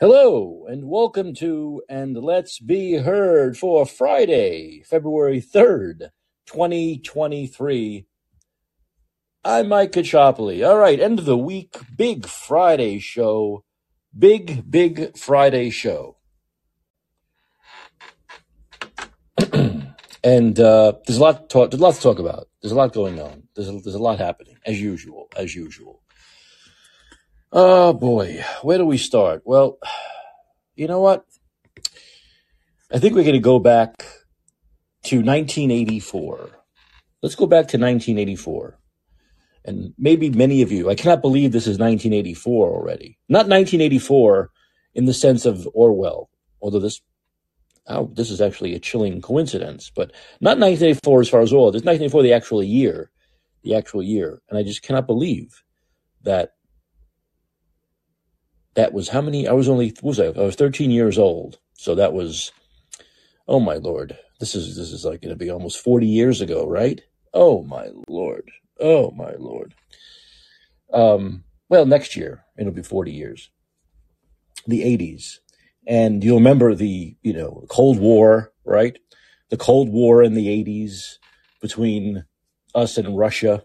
Hello, and welcome to And Let's Be Heard for Friday, February 3rd, 2023. I'm Mike Cacciopoli. All right, end of the week, big Friday show. Big Friday show. And there's a lot to talk about. There's a lot going on. There's a lot happening, as usual. Oh, boy. Where do we start? Well, you know what? I think we're going to go back to 1984. Let's go back to 1984. And maybe many of you, I cannot believe this is 1984 already. Not 1984 in the sense of Orwell, although this is actually a chilling coincidence, but not 1984 as far as Orwell. It's 1984, the actual year. And I just cannot believe that. That was how many? I was 13 years old. So that was, oh my Lord, this is like going to be almost 40 years ago, right? Oh my Lord. Well, next year it'll be 40 years. The '80s, and you'll remember the Cold War, right? The Cold War in the '80s between us and Russia,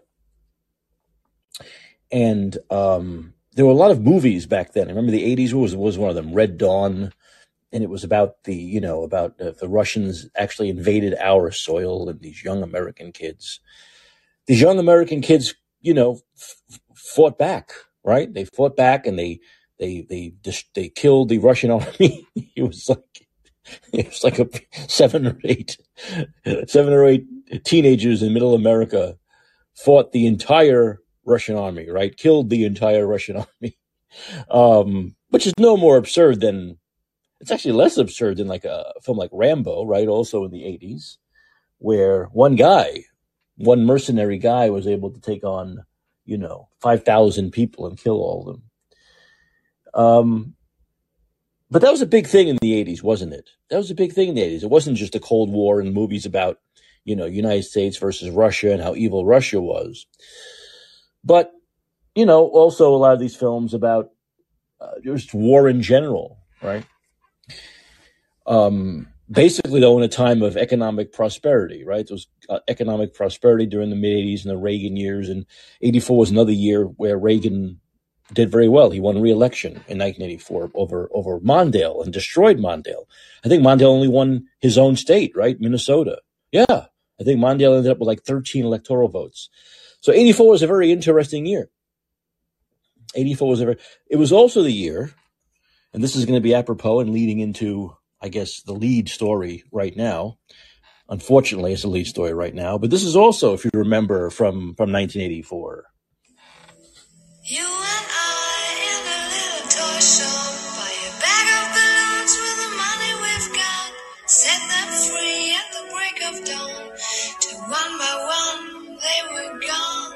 and there were a lot of movies back then. I remember the 80s was one of them, Red Dawn, and it was about the Russians actually invaded our soil and these young American kids. These young American kids, fought back, right? They fought back and they killed the Russian army. It was like a seven or eight teenagers in middle America fought the entire Russian army, right? Killed the entire Russian army, which is no more absurd than, it's actually less absurd than like a film like Rambo, right? Also in the 80s, where one mercenary guy was able to take on, 5,000 people and kill all of them. But that was a big thing in the 80s, wasn't it? That was a big thing in the 80s. It wasn't just a Cold War and movies about, United States versus Russia and how evil Russia was. But, also a lot of these films about just war in general, right? Basically, though, in a time of economic prosperity, right? There was economic prosperity during the mid-'80s and the Reagan years. And 84 was another year where Reagan did very well. He won re-election in 1984 over Mondale and destroyed Mondale. I think Mondale only won his own state, right? Minnesota. Yeah. I think Mondale ended up with like 13 electoral votes. So 84 was a very interesting year. It was also the year, and this is going to be apropos and leading into, I guess, the lead story right now. Unfortunately, it's the lead story right now. But this is also, if you remember, from 1984. You and I in a little toy shop, buy a bag of balloons with the money we've got. Set them free at the break of dawn. Till one by one they were gone.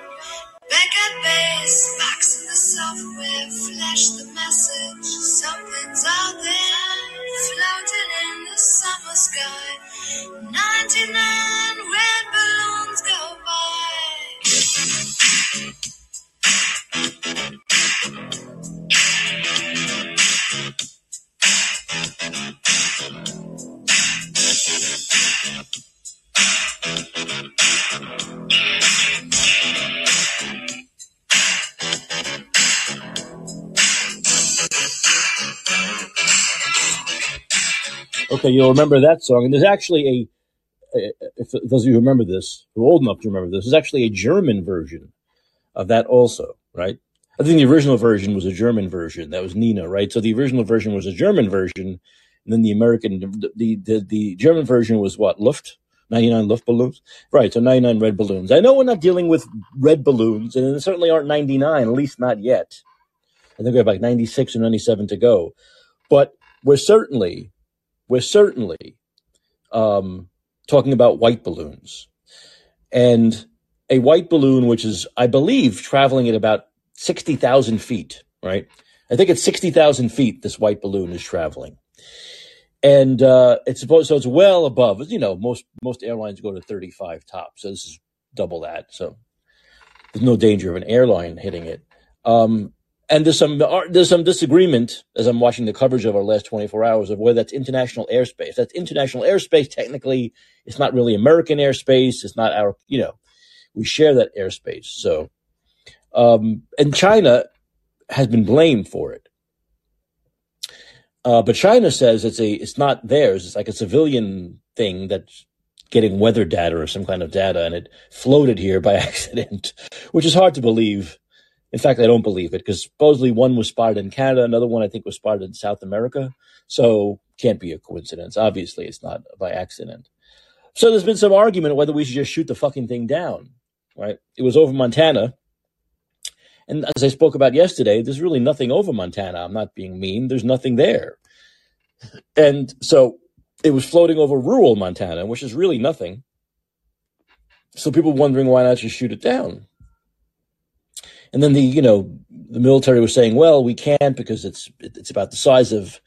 Back at base, boxing the software, flashed the message. Something's out there, floating in the summer sky. 99 red balloons go by. Okay, you'll remember that song. And there's actually if those of you who remember this, who are old enough to remember this, there's actually a German version of that also, right? I think the original version was a German version. That was Nina, right? So the original version was a German version. And then the German version was what? Luft? 99 Luft balloons? Right, so 99 red balloons. I know we're not dealing with red balloons, and there certainly aren't 99, at least not yet. I think we have like 96 or 97 to go. But we're certainly talking about white balloons, and a white balloon, which is, I believe, traveling at about 60,000 feet, right? I think it's 60,000 feet this white balloon is traveling. And it's well above, most airlines go to 35 tops. So this is double that. So there's no danger of an airline hitting it. And there's some disagreement, as I'm watching the coverage of our last 24 hours, of whether that's international airspace. That's international airspace. Technically, it's not really American airspace. It's not our, you know, we share that airspace. So, and China has been blamed for it. But China says it's not theirs. It's like a civilian thing that's getting weather data or some kind of data, and it floated here by accident, which is hard to believe. In fact, I don't believe it, because supposedly one was spotted in Canada. Another one, I think, was spotted in South America. So can't be a coincidence. Obviously, it's not by accident. So there's been some argument whether we should just shoot the fucking thing down, right? It was over Montana. And as I spoke about yesterday, there's really nothing over Montana. I'm not being mean. There's nothing there. And so it was floating over rural Montana, which is really nothing. So people wondering why not just shoot it down. And then the military was saying, well, we can't because it's about the size of,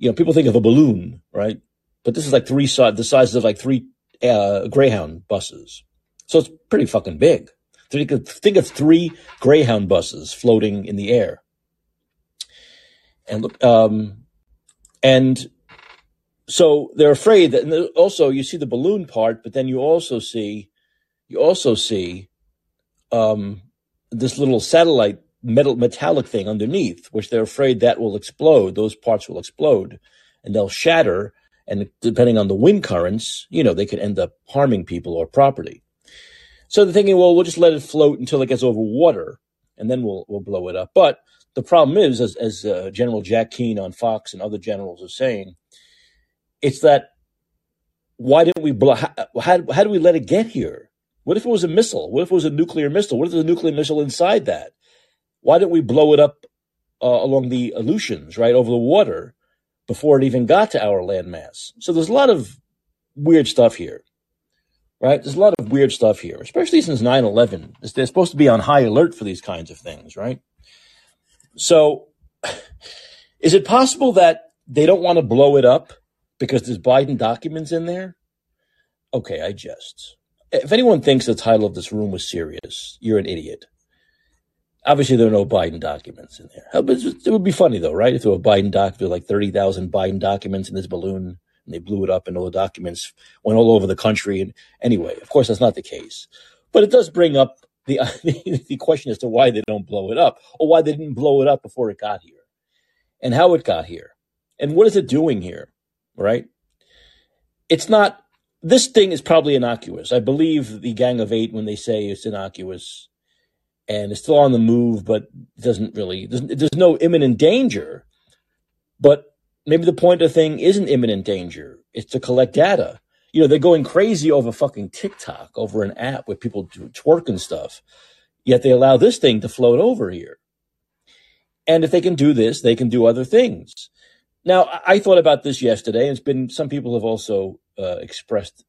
people think of a balloon, right? But this is like the sizes of like three Greyhound buses. So it's pretty fucking big. So you could think of three Greyhound buses floating in the air. And look, and so they're afraid that, and also you see the balloon part, but then you also see this little satellite metallic thing underneath, which they're afraid that will explode. Those parts will explode and they'll shatter. And depending on the wind currents, they could end up harming people or property. So they're thinking, well, we'll just let it float until it gets over water and then we'll blow it up. But the problem is, as General Jack Keane on Fox and other generals are saying, it's that why didn't we blow? How do we let it get here? What if it was a missile? What if it was a nuclear missile? What if there's a nuclear missile inside that? Why didn't we blow it up along the Aleutians, right, over the water before it even got to our landmass? So there's a lot of weird stuff here, right? There's a lot of weird stuff here, especially since 9/11. They're supposed to be on high alert for these kinds of things, right? So is it possible that they don't want to blow it up because there's Biden documents in there? Okay, I jest. If anyone thinks the title of this room was serious, you're an idiot. Obviously, there are no Biden documents in there. It would be funny, though, right? If there were Biden documents, like 30,000 Biden documents in this balloon, and they blew it up, and all the documents went all over the country. And anyway, of course, that's not the case. But it does bring up the question as to why they don't blow it up, or why they didn't blow it up before it got here, and how it got here, and what is it doing here, right? It's not. This thing is probably innocuous. I believe the Gang of Eight when they say it's innocuous and it's still on the move, but it doesn't really, there's no imminent danger. But maybe the point of the thing isn't imminent danger. It's to collect data. They're going crazy over fucking TikTok, over an app where people do twerk and stuff. Yet they allow this thing to float over here. And if they can do this, they can do other things. Now, I thought about this yesterday, and some people have also expressed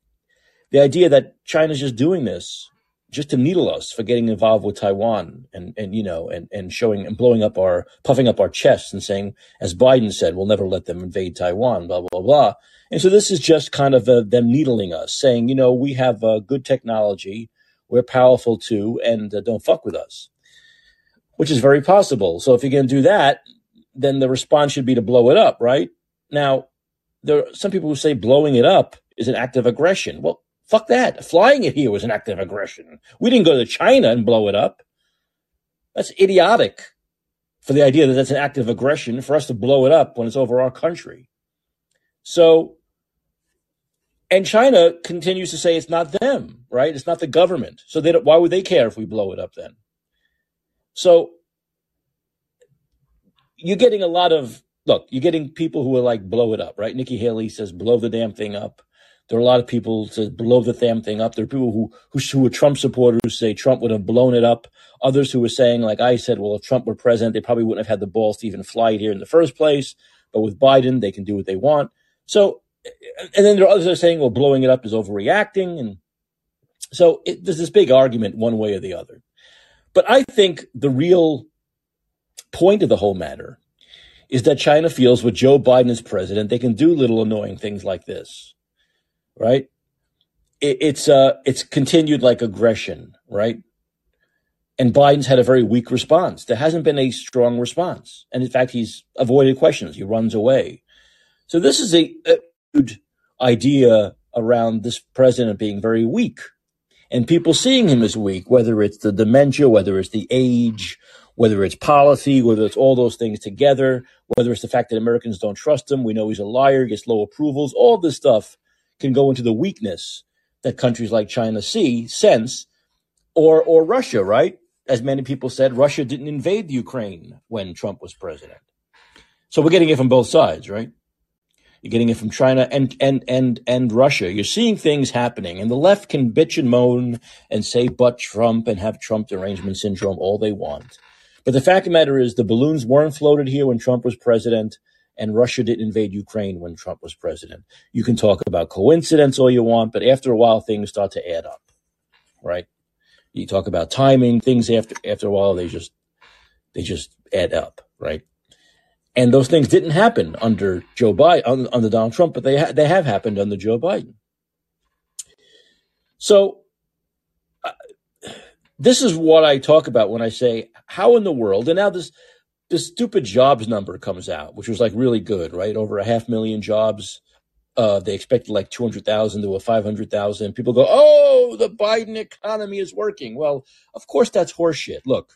the idea that China's just doing this just to needle us for getting involved with Taiwan and showing and blowing up puffing up our chests and saying, as Biden said, we'll never let them invade Taiwan, blah, blah, blah. And so this is just kind of them needling us, saying, we have good technology, we're powerful too, and don't fuck with us, which is very possible. So if you're going to do that, then the response should be to blow it up, right? Now, there are some people who say blowing it up is an act of aggression. Well, fuck that. Flying it here was an act of aggression. We didn't go to China and blow it up. That's idiotic for the idea that that's an act of aggression for us to blow it up when it's over our country. So, and China continues to say it's not them, right? It's not the government. So why would they care if we blow it up then? So, you're getting you're getting people who are like, blow it up, right? Nikki Haley says, blow the damn thing up. There are a lot of people who say, blow the damn thing up. There are people who are Trump supporters who say Trump would have blown it up. Others who are saying, like I said, well, if Trump were president, they probably wouldn't have had the balls to even fly it here in the first place. But with Biden, they can do what they want. So, and then there are others that are saying, well, blowing it up is overreacting. And so there's this big argument one way or the other. But I think the real point of the whole matter is that China feels with Joe Biden as president, they can do little annoying things like this, right? It's continued like aggression, right? And Biden's had a very weak response. There hasn't been a strong response. And in fact, he's avoided questions. He runs away. So this is a good idea around this president being very weak and people seeing him as weak, whether it's the dementia, whether it's the age, whether it's policy, whether it's all those things together, whether it's the fact that Americans don't trust him. We know he's a liar, gets low approvals. All this stuff can go into the weakness that countries like China see, sense, or Russia, right? As many people said, Russia didn't invade Ukraine when Trump was president. So we're getting it from both sides, right? You're getting it from China and Russia. You're seeing things happening, and the left can bitch and moan and say, but Trump, and have Trump derangement syndrome all they want. But the fact of the matter is the balloons weren't floated here when Trump was president, and Russia didn't invade Ukraine when Trump was president. You can talk about coincidence all you want, but after a while, things start to add up, right? You talk about timing, things after a while, they just add up, right? And those things didn't happen under Joe Biden, under Donald Trump, but they have happened under Joe Biden. So this is what I talk about when I say how in the world. And now this stupid jobs number comes out, which was like really good, right? Over 500,000 jobs. They expected like 200,000 to 500,000. People go, oh, the Biden economy is working. Well, of course, that's horseshit. Look.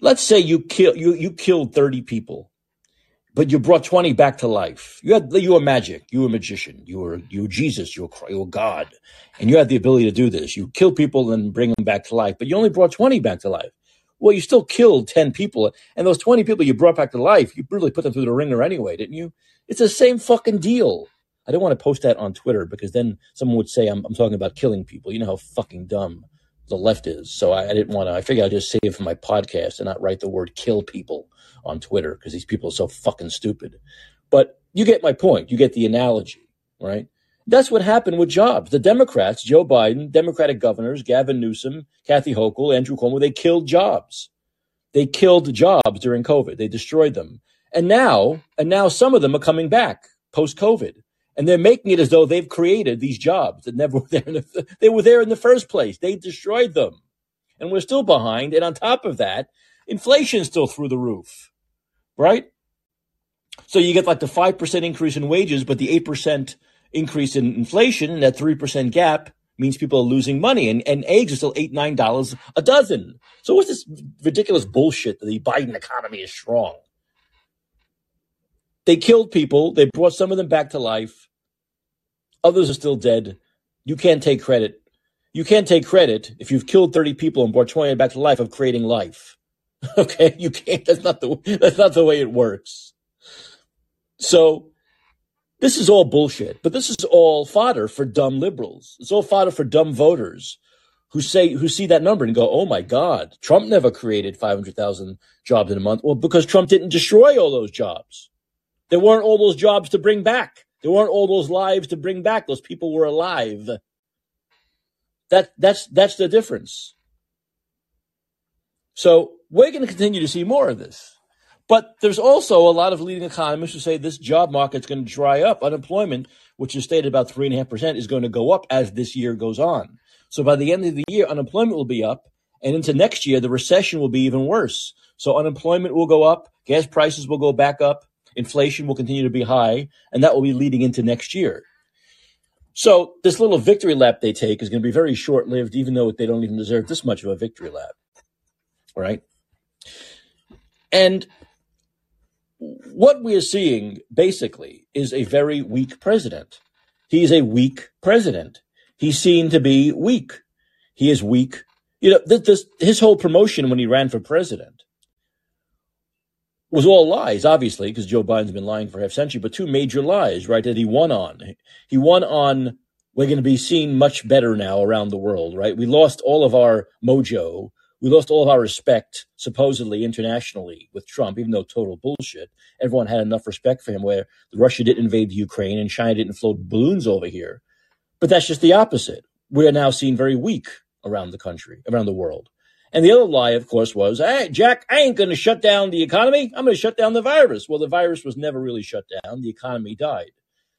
Let's say you killed 30 people, but you brought 20 back to life. You were magic. You were a magician. You were Jesus. You were God, and you had the ability to do this. You kill people and bring them back to life, but you only brought 20 back to life. Well, you still killed 10 people, and those 20 people you brought back to life, you brutally put them through the ringer anyway, didn't you? It's the same fucking deal. I don't want to post that on Twitter because then someone would say I'm talking about killing people. You know how fucking dumb the left is. So I didn't want to, I figured I'd just save it for my podcast and not write the word kill people on Twitter because these people are so fucking stupid. But you get my point. You get the analogy, right? That's what happened with jobs. The Democrats, Joe Biden, Democratic governors, Gavin Newsom, Kathy Hochul, Andrew Cuomo, they killed jobs. They killed jobs during COVID. They destroyed them. And now some of them are coming back post-COVID. And they're making it as though they've created these jobs that never were there. They were there in the first place. They destroyed them. And we're still behind. And on top of that, inflation's still through the roof, right? So you get like the 5% increase in wages, but the 8% increase in inflation, and that 3% gap means people are losing money. And eggs are still $8, $9 a dozen. So what's this ridiculous bullshit that the Biden economy is strong? They killed people. They brought some of them back to life. Others are still dead. You can't take credit. You can't take credit if you've killed 30 people and brought 20 back to life of creating life. Okay, you can't. That's not the way it works. So this is all bullshit. But this is all fodder for dumb liberals. It's all fodder for dumb voters who see that number and go, oh my God, Trump never created 500,000 jobs in a month. Well, because Trump didn't destroy all those jobs. There weren't all those jobs to bring back. There weren't all those lives to bring back. Those people were alive. That's the difference. So we're going to continue to see more of this. But there's also a lot of leading economists who say this job market's going to dry up. Unemployment, which is stated about 3.5%, is going to go up as this year goes on. So by the end of the year, unemployment will be up. And into next year, the recession will be even worse. So unemployment will go up. Gas prices will go back up. Inflation will continue to be high, and that will be leading into next year. So this little victory lap they take is going to be very short-lived, even though they don't even deserve this much of a victory lap, right? And what we are seeing, basically, is a very weak president. He is a weak president. He's seen to be weak. He is weak. You know, his whole promotion when he ran for president was all lies, obviously, because Joe Biden's been lying for half a century, but two major lies, right, that he won on. He won on, we're going to be seen much better now around the world, right? We lost all of our mojo. We lost all of our respect, supposedly, internationally with Trump, even though total bullshit. Everyone had enough respect for him where Russia didn't invade Ukraine and China didn't float balloons over here. But that's just the opposite. We are now seen very weak around the country, around the world. And the other lie, of course, was, hey, Jack, I ain't going to shut down the economy. I'm going to shut down the virus. Well, the virus was never really shut down. The economy died.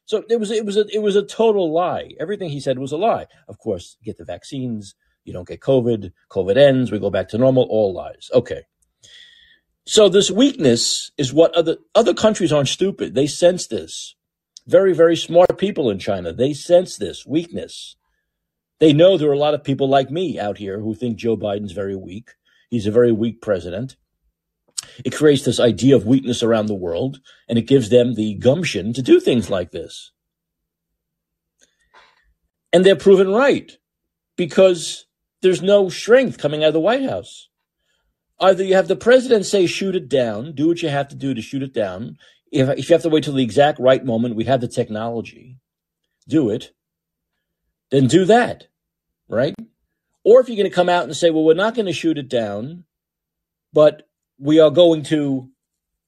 So it was a total lie. Everything he said was a lie. Of course, get the vaccines, You don't get COVID. COVID ends. We go back to normal. All lies. Okay. So this weakness is what other countries aren't stupid. They sense this. Very, very smart people in China. They sense this weakness. They know there are a lot of people like me out here who think Joe Biden's very weak. He's a very weak president. It creates this idea of weakness around the world, and it gives them the gumption to do things like this. And they're proven right because there's no strength coming out of the White House. Either you have the president say, shoot it down, do what you have to do to shoot it down. If you have to wait till the exact right moment, we have the technology, do it, then do that, right? Or if you're going to come out and say, well, we're not going to shoot it down, but we are going to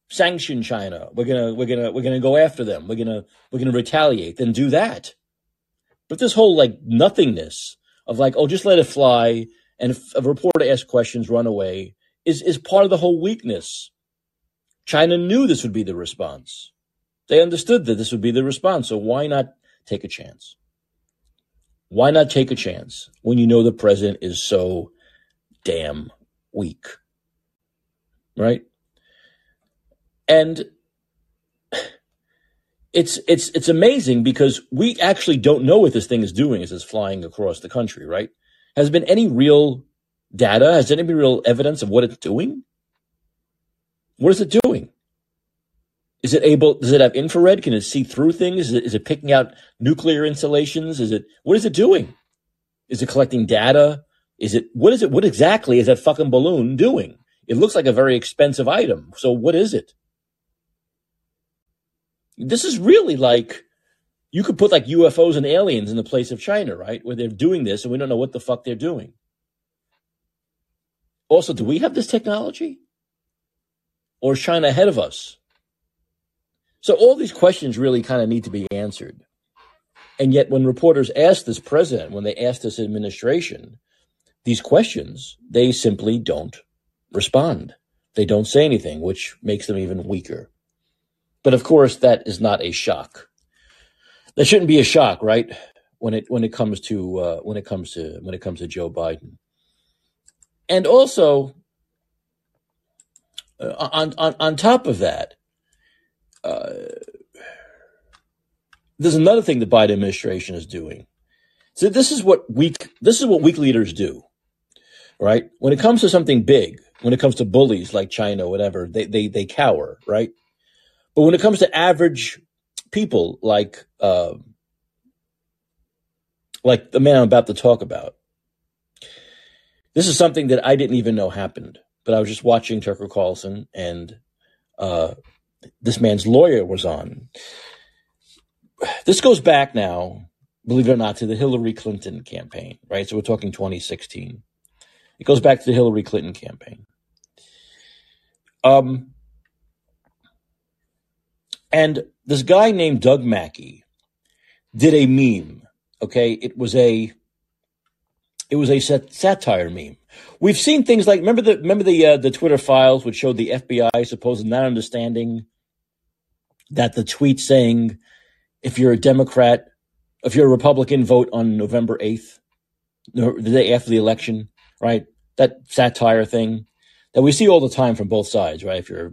sanction China. We're going to go after them. We're going to retaliate. Then do that. But this whole like nothingness of like, oh, just let it fly. And if a reporter asks questions, run away is part of the whole weakness. China knew this would be the response. They understood that this would be the response. So why not take a chance? Why not take a chance when you know the president is so damn weak? Right? And it's amazing because we actually don't know what this thing is doing as it's flying across the country, right? Has there been any real data? Has there any real evidence of what it's doing? What is it doing? Is it able, does it have infrared? Can it see through things? Is it picking out nuclear installations? What is it doing? Is it collecting data? What exactly is that fucking balloon doing? It looks like a very expensive item. So what is it? This is really like, you could put like UFOs and aliens in the place of China, right? Where they're doing this and we don't know what the fuck they're doing. Also, do we have this technology? Or is China ahead of us? So all these questions really kind of need to be answered. And yet when reporters ask this president, when they ask this administration, these questions, they simply don't respond. They don't say anything, which makes them even weaker. But of course, that is not a shock. That shouldn't be a shock, right? When it comes to Joe Biden. And also, on top of that, there's another thing the Biden administration is doing. So this is what weak leaders do, right? When it comes to something big, when it comes to bullies like China, whatever, they cower, right? But when it comes to average people like the man I'm about to talk about, this is something that I didn't even know happened. But I was just watching Tucker Carlson, and this man's lawyer was on. This goes back now, believe it or not, to the Hillary Clinton campaign, right? So we're talking 2016. It goes back to the Hillary Clinton campaign. And this guy named Doug Mackey did a meme. Okay, it was a satire meme. We've seen things like, remember the Twitter files, which showed the FBI supposed not understanding that the tweet saying, if you're a Democrat, if you're a Republican, vote on November 8th, the day after the election, right? That satire thing that we see all the time from both sides, right? If you're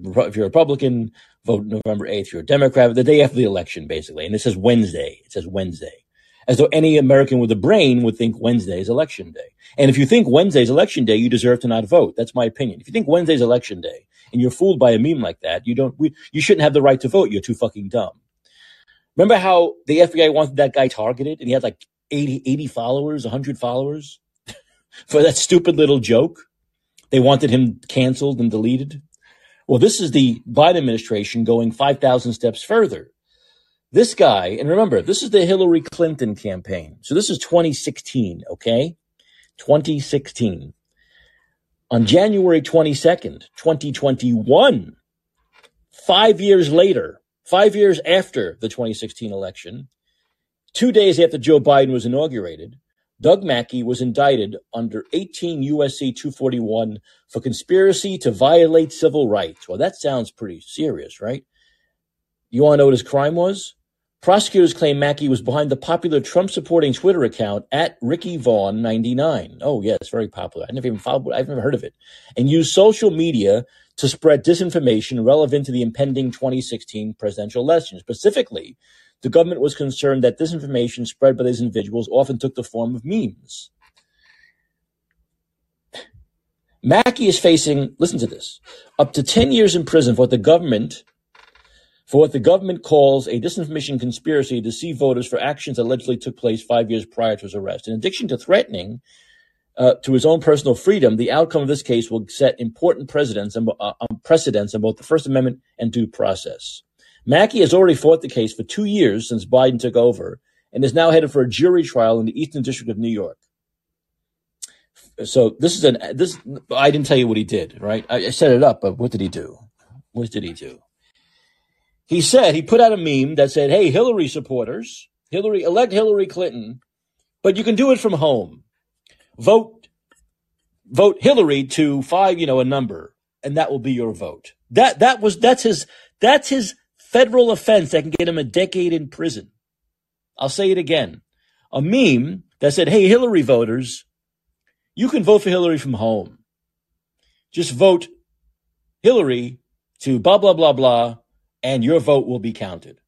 a Republican, vote November 8th. If you're a Democrat, the day after the election, basically. And it says Wednesday. It says Wednesday. As though any American with a brain would think Wednesday is election day. And if you think Wednesday is election day, you deserve to not vote. That's my opinion. If you think Wednesday is election day and you're fooled by a meme like that, you shouldn't have the right to vote. You're too fucking dumb. Remember how the FBI wanted that guy targeted and he had like 80 followers, 100 followers for that stupid little joke? They wanted him canceled and deleted. Well, this is the Biden administration going 5,000 steps further. This guy, and remember, this is the Hillary Clinton campaign. So this is 2016, okay? 2016. On January 22nd, 2021, 5 years later, 5 years after the 2016 election, 2 days after Joe Biden was inaugurated, Doug Mackey was indicted under 18 U.S.C. 241 for conspiracy to violate civil rights. Well, that sounds pretty serious, right? You want to know what his crime was? Prosecutors claim Mackey was behind the popular Trump-supporting Twitter account at Ricky Vaughn 99. Oh, yes, yeah, very popular. I've never heard of it. And used social media to spread disinformation relevant to the impending 2016 presidential election. Specifically, the government was concerned that disinformation spread by these individuals often took the form of memes. Mackey is facing, listen to this, up to 10 years in prison for what the government calls a disinformation conspiracy to deceive voters for actions that allegedly took place 5 years prior to his arrest. In addition to threatening to his own personal freedom, the outcome of this case will set important precedents on both the First Amendment and due process. Mackey has already fought the case for 2 years since Biden took over and is now headed for a jury trial in the Eastern District of New York. So this is I didn't tell you what he did, right? I set it up, but what did he do? He said he put out a meme that said, hey, Hillary supporters, elect Hillary Clinton, but you can do it from home. Vote Hillary to five, a number, and that will be your vote. That's his federal offense that can get him a decade in prison. I'll say it again. A meme that said, hey, Hillary voters, you can vote for Hillary from home. Just vote Hillary to blah, blah, blah, blah, and your vote will be counted.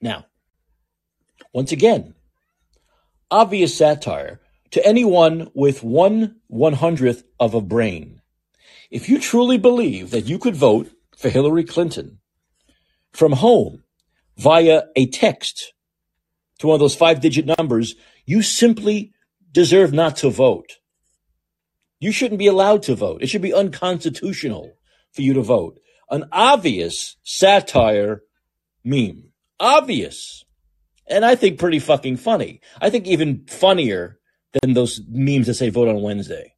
Now, once again, obvious satire to anyone with 1/100th of a brain. If you truly believe that you could vote for Hillary Clinton from home via a text to one of those 5-digit numbers, you simply deserve not to vote. You shouldn't be allowed to vote. It should be unconstitutional for you to vote. An obvious satire meme. Obvious. And I think pretty fucking funny. I think even funnier than those memes that say vote on Wednesday.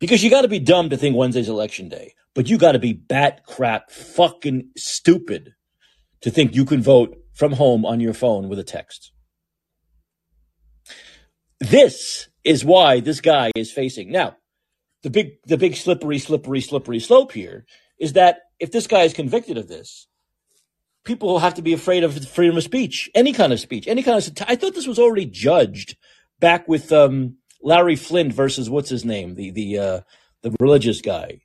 Because you got to be dumb to think Wednesday's election day. But you got to be bat crap fucking stupid to think you can vote from home on your phone with a text. This is why this guy is facing. Now, the big slippery slope here is that if this guy is convicted of this, people will have to be afraid of freedom of speech, any kind of speech, I thought this was already judged back with Larry Flint versus what's his name, the religious guy.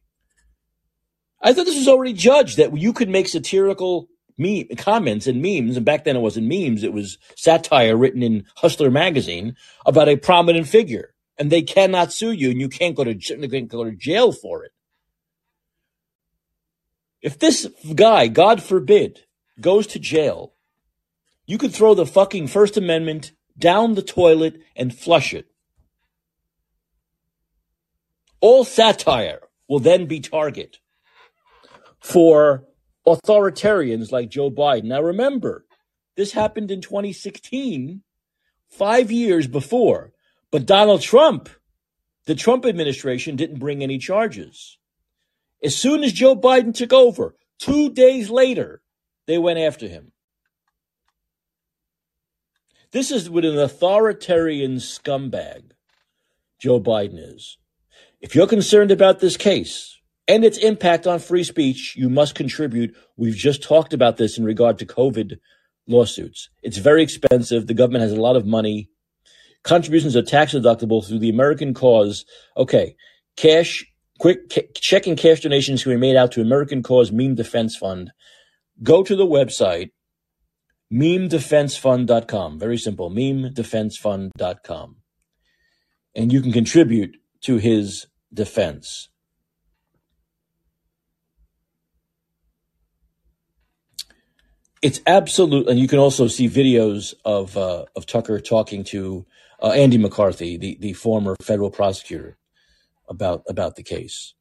I thought this was already judged that you could make satirical comments and memes, and back then it wasn't memes, it was satire written in Hustler magazine about a prominent figure, and they cannot sue you, and you can't go to jail for it. If this guy, God forbid, goes to jail, you could throw the fucking First Amendment down the toilet and flush it. All satire will then be target for authoritarians like Joe Biden. Now remember, this happened in 2016, 5 years before. But Donald Trump, the Trump administration, didn't bring any charges. As soon as Joe Biden took over, 2 days later, they went after him. This is what an authoritarian scumbag Joe Biden is. If you're concerned about this case and its impact on free speech, you must contribute. We've just talked about this in regard to COVID lawsuits. It's very expensive. The government has a lot of money. Contributions are tax deductible through the American Cause. Okay, check and cash donations can be made out to American Cause Meme Defense Fund. Go to the website, memedefensefund.com. Very simple, memedefensefund.com. And you can contribute to his defense. It's absolute, and you can also see videos of Tucker talking to Andy McCarthy, the former federal prosecutor, about the case.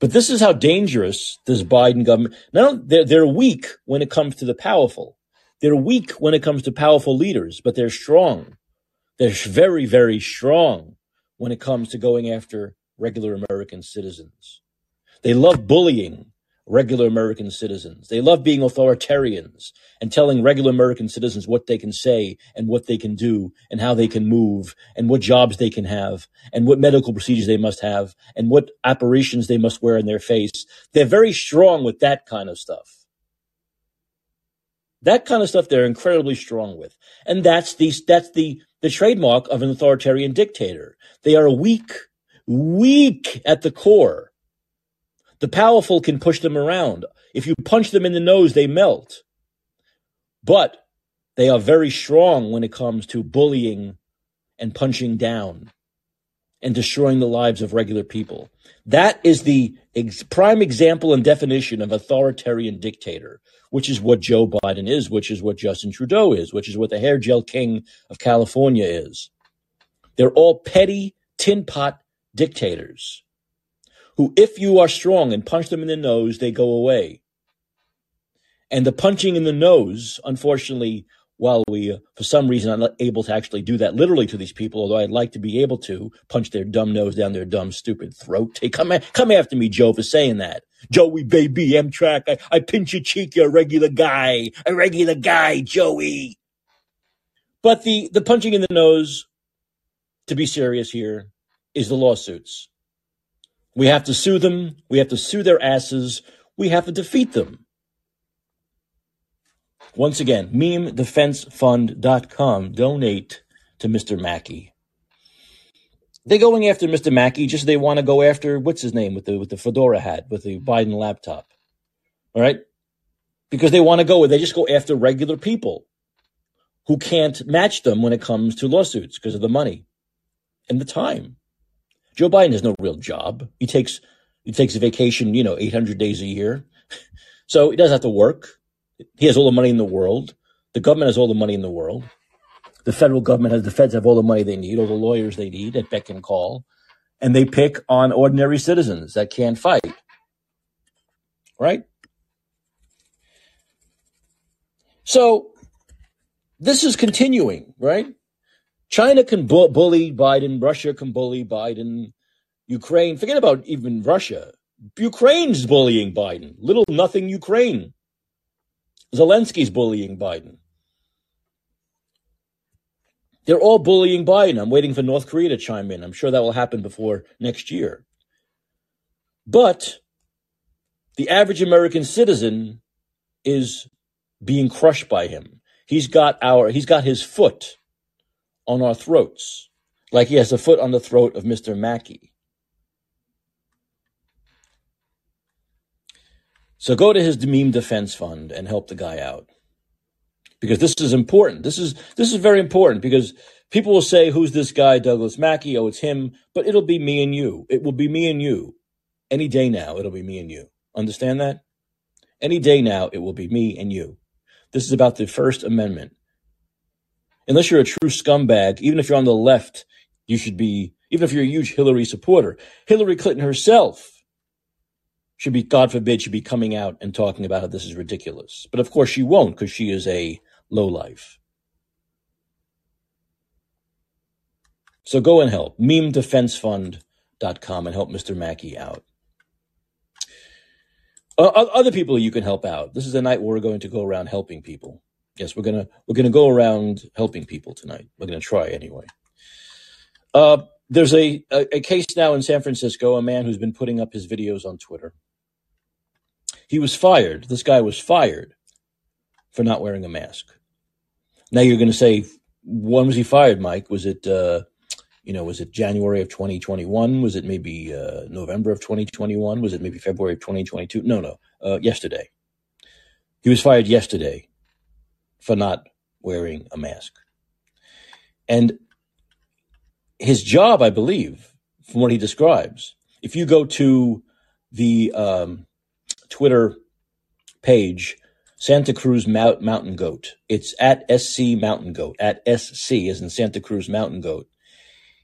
But this is how dangerous this Biden government. Now they're weak when it comes to the powerful. They're weak when it comes to powerful leaders, but they're strong. They're very, very strong when it comes to going after regular American citizens. They love bullying regular American citizens. They love being authoritarians and telling regular American citizens what they can say and what they can do and how they can move and what jobs they can have and what medical procedures they must have and what operations they must wear in their face. They're very strong with that kind of stuff. That kind of stuff they're incredibly strong with. And that's the trademark of an authoritarian dictator. They are weak at the core. The powerful can push them around. If you punch them in the nose, they melt. But they are very strong when it comes to bullying and punching down and destroying the lives of regular people. That is the prime example and definition of authoritarian dictator, which is what Joe Biden is, which is what Justin Trudeau is, which is what the hair gel king of California is. They're all petty tin pot dictators who, if you are strong and punch them in the nose, they go away. And the punching in the nose, unfortunately, while we, for some reason, are not able to actually do that literally to these people, although I'd like to be able to punch their dumb nose down their dumb, stupid throat. Hey, come after me, Joe, for saying that. Joey, baby, Amtrak, I pinch your cheek, you're a regular guy, Joey. But the punching in the nose, to be serious here, is the lawsuits. We have to sue them. We have to sue their asses. We have to defeat them. Once again, memedefensefund.com. Donate to Mr. Mackey. They're going after Mr. Mackey just as they want to go after what's his name with the fedora hat, with the Biden laptop. All right? Because they want to go, they just go after regular people who can't match them when it comes to lawsuits because of the money and the time. Joe Biden has no real job. He takes a vacation, 800 days a year. So he doesn't have to work. He has all the money in the world. The government has all the money in the world. The federal government the feds have all the money they need, all the lawyers they need at beck and call. And they pick on ordinary citizens that can't fight. Right? So this is continuing, right? China can bully Biden. Russia can bully Biden. Ukraine, forget about even Russia. Ukraine's bullying Biden. Little nothing Ukraine. Zelensky's bullying Biden. They're all bullying Biden. I'm waiting for North Korea to chime in. I'm sure that will happen before next year. But the average American citizen is being crushed by him. He's got his foot on our throats, like he has a foot on the throat of Mr. Mackey. So go to his meme defense fund and help the guy out, because this is important. This is very important, because people will say, who's this guy, Douglas Mackey? Oh, it's him. But it'll be me and you. It will be me and you. Any day now, it'll be me and you. Understand that? Any day now, it will be me and you. This is about the First Amendment. Unless you're a true scumbag, even if you're on the left, you should be, even if you're a huge Hillary supporter, Hillary Clinton herself should be, God forbid, should be coming out and talking about how this is ridiculous. But of course she won't, because she is a lowlife. So go and help. memedefensefund.com and help Mr. Mackey out. Other people you can help out. This is the night where we're going to go around helping people. Yes, we're gonna go around helping people tonight. We're gonna try anyway. There's a case now in San Francisco, a man who's been putting up his videos on Twitter. He was fired. This guy was fired for not wearing a mask. Now you're gonna say, when was he fired, Mike? Was it was it January of 2021? Was it maybe November of 2021? Was it maybe February of 2022? No. Yesterday. He was fired yesterday for not wearing a mask. And his job, I believe, from what he describes, if you go to the Twitter page, Santa Cruz Mountain Goat, it's at SC Mountain Goat, at SC as in Santa Cruz Mountain Goat.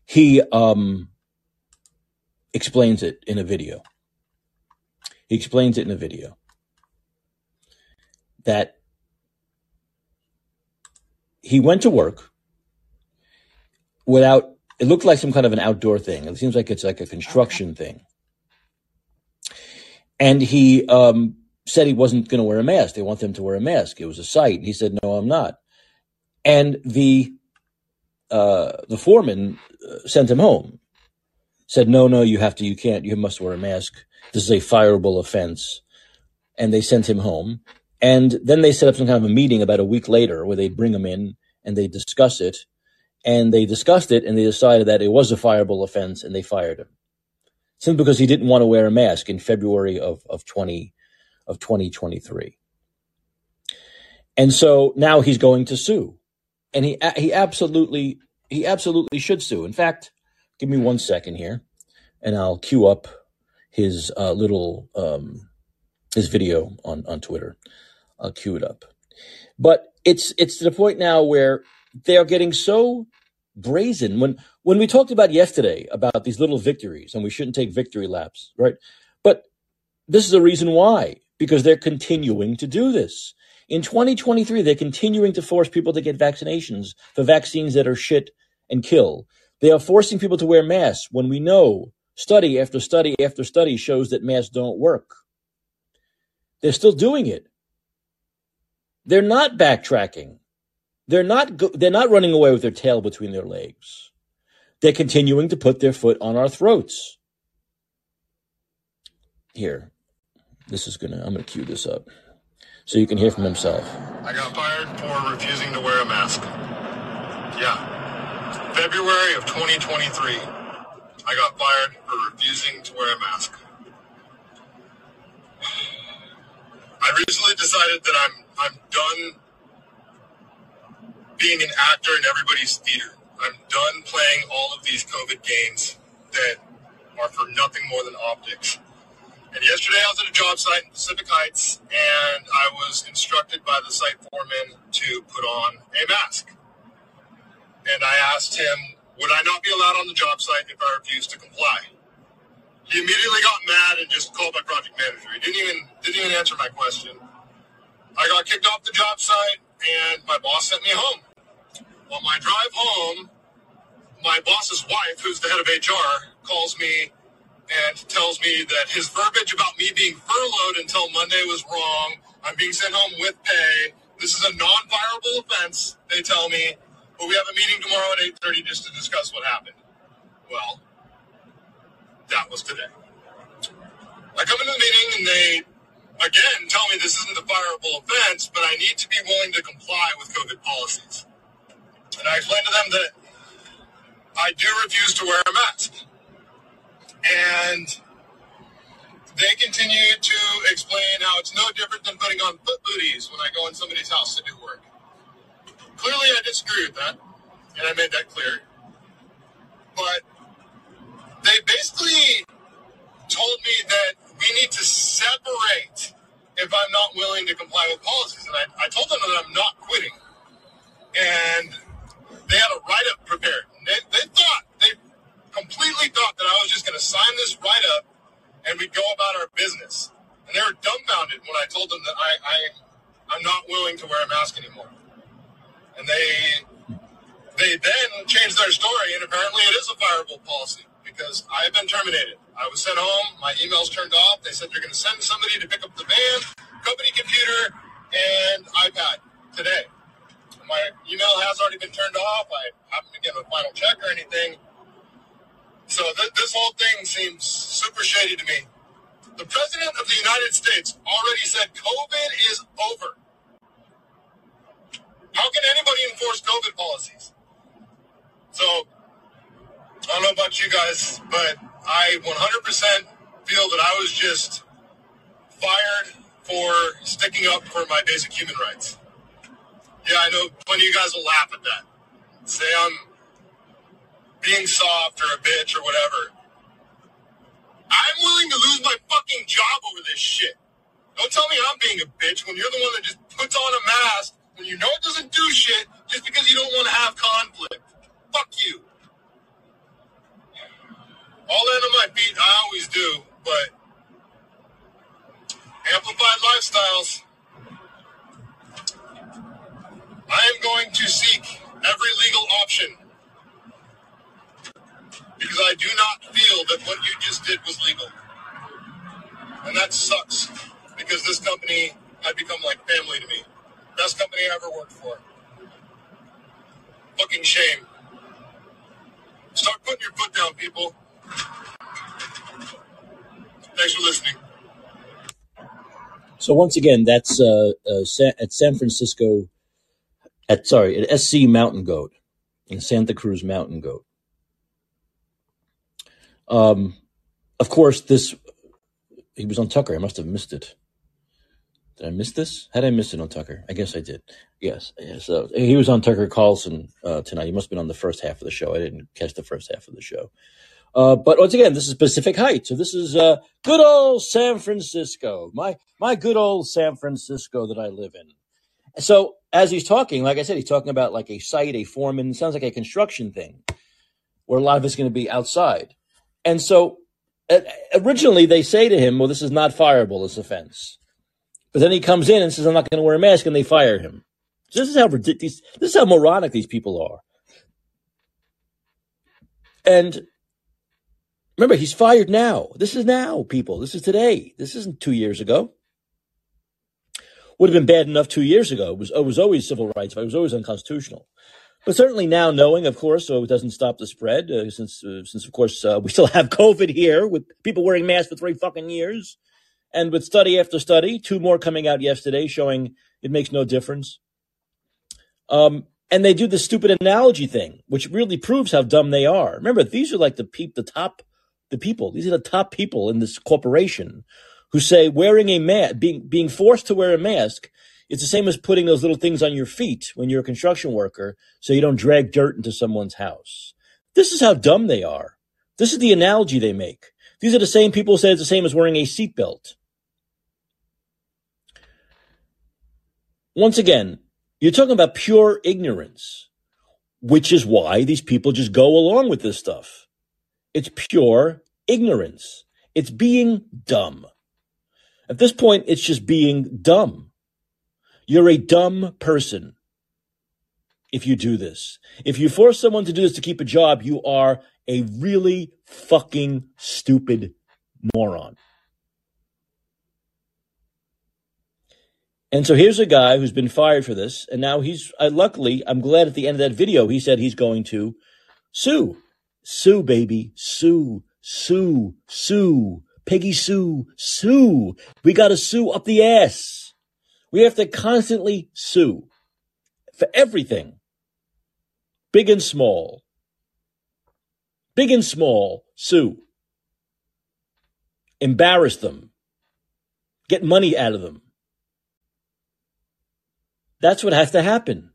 He explains it in a video. That he went to work without, it looked like some kind of an outdoor thing. It seems like it's like a construction thing. And he said he wasn't going to wear a mask. They want them to wear a mask. It was a site. He said, no, I'm not. And the foreman sent him home, said, no, you must wear a mask. This is a fireable offense. And they sent him home. And then they set up some kind of a meeting about a week later where they bring them in and they discuss it. And they discussed it and they decided that it was a fireable offense and they fired him. Simply because he didn't want to wear a mask in February of 2023. And so now he's going to sue. And he absolutely should sue. In fact, give me 1 second here and I'll queue up his his video on Twitter. I'll queue it up. But it's to the point now where they are getting so brazen. When we talked about yesterday about these little victories, and we shouldn't take victory laps, right? But this is the reason why, because they're continuing to do this. In 2023, they're continuing to force people to get vaccinations for vaccines that are shit and kill. They are forcing people to wear masks when we know study after study after study shows that masks don't work. They're still doing it. They're not backtracking. They're not running away with their tail between their legs. They're continuing to put their foot on our throats. Here, I'm going to cue this up so you can hear from himself. I got fired for refusing to wear a mask. Yeah. February of 2023, I got fired for refusing to wear a mask. I recently decided that I'm done being an actor in everybody's theater. I'm done playing all of these COVID games that are for nothing more than optics. And yesterday I was at a job site in Pacific Heights, and I was instructed by the site foreman to put on a mask. And I asked him, would I not be allowed on the job site if I refused to comply? He immediately got mad and just called my project manager. He didn't even answer my question. I got kicked off the job site, and my boss sent me home. On my drive home, my boss's wife, who's the head of HR, calls me and tells me that his verbiage about me being furloughed until Monday was wrong. I'm being sent home with pay. This is a non-fireable offense, they tell me, but we have a meeting tomorrow at 8:30 just to discuss what happened. Well, that was today. I come into the meeting and they again tell me this isn't a fireable offense, but I need to be willing to comply with COVID policies. And I explained to them that I do refuse to wear a mask. And they continue to explain how it's no different than putting on foot booties when I go in somebody's house to do work. Clearly, I disagree with that, and I made that clear. But they basically told me that we need to separate if I'm not willing to comply with policies. And I told them that I'm not quitting. And they had a write-up prepared. They completely thought that I was just going to sign this write-up and we'd go about our business. And they were dumbfounded when I told them that I'm not willing to wear a mask anymore. And they then changed their story, and apparently it is a fireable policy because I have been terminated. I was sent home. My email's turned off. They said they're going to send somebody to pick up the van, company computer, and iPad today. My email has already been turned off. I haven't been given a final check or anything. So this whole thing seems super shady to me. The president of the United States already said COVID is over. How can anybody enforce COVID policies? So I don't know about you guys, but I 100% feel that I was just fired for sticking up for my basic human rights. Yeah, I know plenty of you guys will laugh at that. Say I'm being soft or a bitch or whatever. I'm willing to lose my fucking job over this shit. Don't tell me I'm being a bitch when you're the one that just puts on a mask when you know it doesn't do shit just because you don't want to have conflict. Fuck you. All in on my beat, I always do, but amplified lifestyles. I am going to seek every legal option because I do not feel that what you just did was legal. And that sucks because this company had become like family to me. Best company I ever worked for. Fucking shame. Start putting your foot down, people. Thanks for listening. So once again, that's at San Francisco, at SC Mountain Goat, in Santa Cruz Mountain Goat. Of course, he was on Tucker. I must have missed it. Did I miss this? Had I missed it on Tucker? I guess I did. Yes. He was on Tucker Carlson tonight. He must have been on the first half of the show. I didn't catch the first half of the show. But once again, this is Pacific Heights. So this is good old San Francisco, my good old San Francisco that I live in. So as he's talking, like I said, he's talking about like a site, a foreman. It sounds like a construction thing where a lot of it's going to be outside. And so originally they say to him, well, this is not fireable, this offense. But then he comes in and says, I'm not going to wear a mask, and they fire him. So this is how ridiculous, this is how moronic these people are. And remember, he's fired now. This is now, people. This is today. This isn't 2 years ago. Would have been bad enough 2 years ago. It was always civil rights. It was always unconstitutional. But certainly now, knowing, of course, so it doesn't stop the spread, since of course, we still have COVID here with people wearing masks for 3 fucking years. And with study after study, 2 more coming out yesterday showing it makes no difference. And they do the stupid analogy thing, which really proves how dumb they are. Remember, these are like the people. These are the top people in this corporation who say wearing a mask, being forced to wear a mask, it's the same as putting those little things on your feet when you're a construction worker so you don't drag dirt into someone's house. This is how dumb they are. This is the analogy they make. These are the same people who say it's the same as wearing a seatbelt. Once again, you're talking about pure ignorance, which is why these people just go along with this stuff. It's pure ignorance. It's being dumb. At this point, it's just being dumb. You're a dumb person if you do this. If you force someone to do this to keep a job, you are a really fucking stupid moron. And so here's a guy who's been fired for this, and now luckily, I'm glad at the end of that video, he said he's going to sue. Sue, baby. Sue. Sue. Sue. Peggy Sue. Sue. We got to sue up the ass. We have to constantly sue for everything, big and small. Big and small, sue. Embarrass them. Get money out of them. That's what has to happen.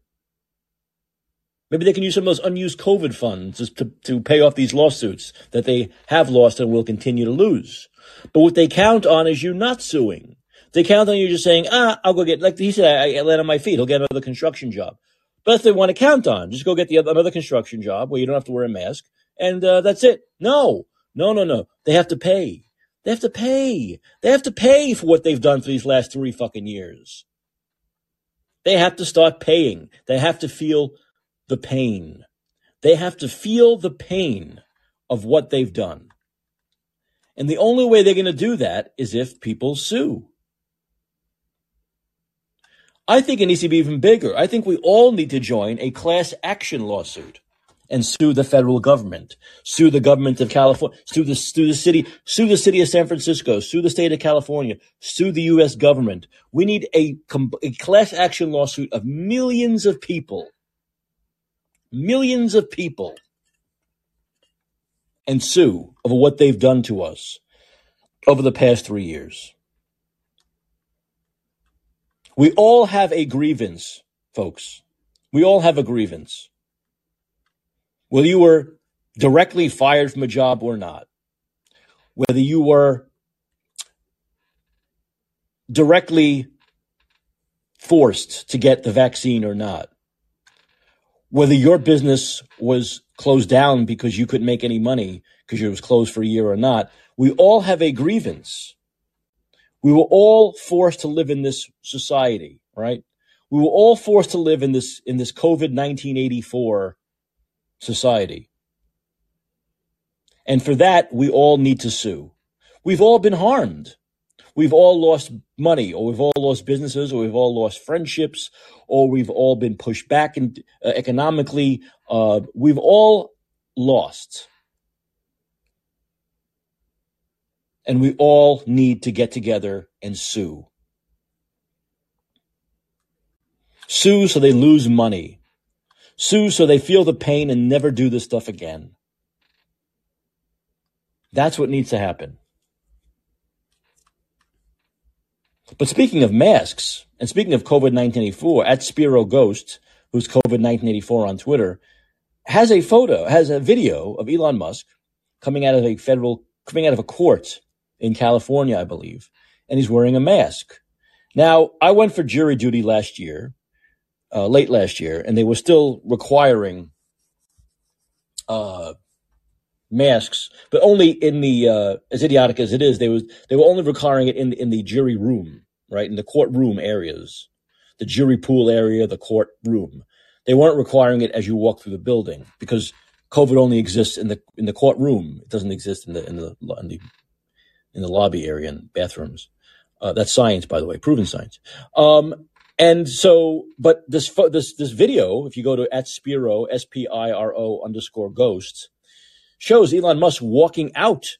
Maybe they can use some of those unused COVID funds just to pay off these lawsuits that they have lost and will continue to lose. But what they count on is you not suing. They count on you just saying, I'll go get, like he said, I land on my feet. He'll get another construction job. But that's what they want to count on. Just go get another construction job where you don't have to wear a mask. And that's it. No. They have to pay. They have to pay for what they've done for these last 3 fucking years. They have to start paying. They have to feel the pain. They have to feel the pain of what they've done. And the only way they're going to do that is if people sue. I think it needs to be even bigger. I think we all need to join a class action lawsuit and sue the federal government, sue the government of California, sue the city of San Francisco, sue the state of California, sue the U.S. government. We need a class action lawsuit of millions of people, and sue over what they've done to us over the past 3 years. We all have a grievance, folks. We all have a grievance. Whether you were directly fired from a job or not, whether you were directly forced to get the vaccine or not, whether your business was closed down because you couldn't make any money because it was closed for a year or not, we all have a grievance. We were all forced to live in this society, right? We were all forced to live in this COVID 1984 society. And for that, we all need to sue. We've all been harmed. We've all lost money, or we've all lost businesses, or we've all lost friendships, or we've all been pushed back economically. We've all lost. And we all need to get together and sue Sue so they lose money. Sue so they feel the pain and never do this stuff again. That's what needs to happen. But speaking of masks, and speaking of COVID-1984, at Spiro Ghost, who's COVID-1984 on Twitter, has a video of Elon Musk coming out of a court in California, I believe, and he's wearing a mask. Now, I went for jury duty late last year, and they were still requiring masks, but only in the as idiotic as it is, they were only requiring it in the jury room, right? In the courtroom areas, the jury pool area, the courtroom. They weren't requiring it as you walk through the building because COVID only exists in the courtroom. It doesn't exist in the lobby area and bathrooms. That's science, by the way, proven science. And so, but this video, if you go to @Spiro, @Spiro_ghosts, shows Elon Musk walking out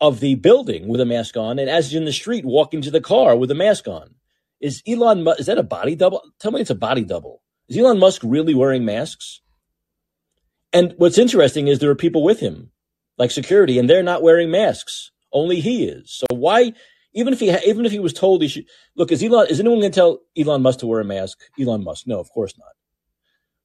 of the building with a mask on, and as he's in the street, walking to the car with a mask on. Is Elon Musk, is that a body double? Tell me it's a body double. Is Elon Musk really wearing masks? And what's interesting is there are people with him, like security, and they're not wearing masks. Only he is. So why? Even if he was told he should look, is anyone going to tell Elon Musk to wear a mask? Elon Musk, no, of course not.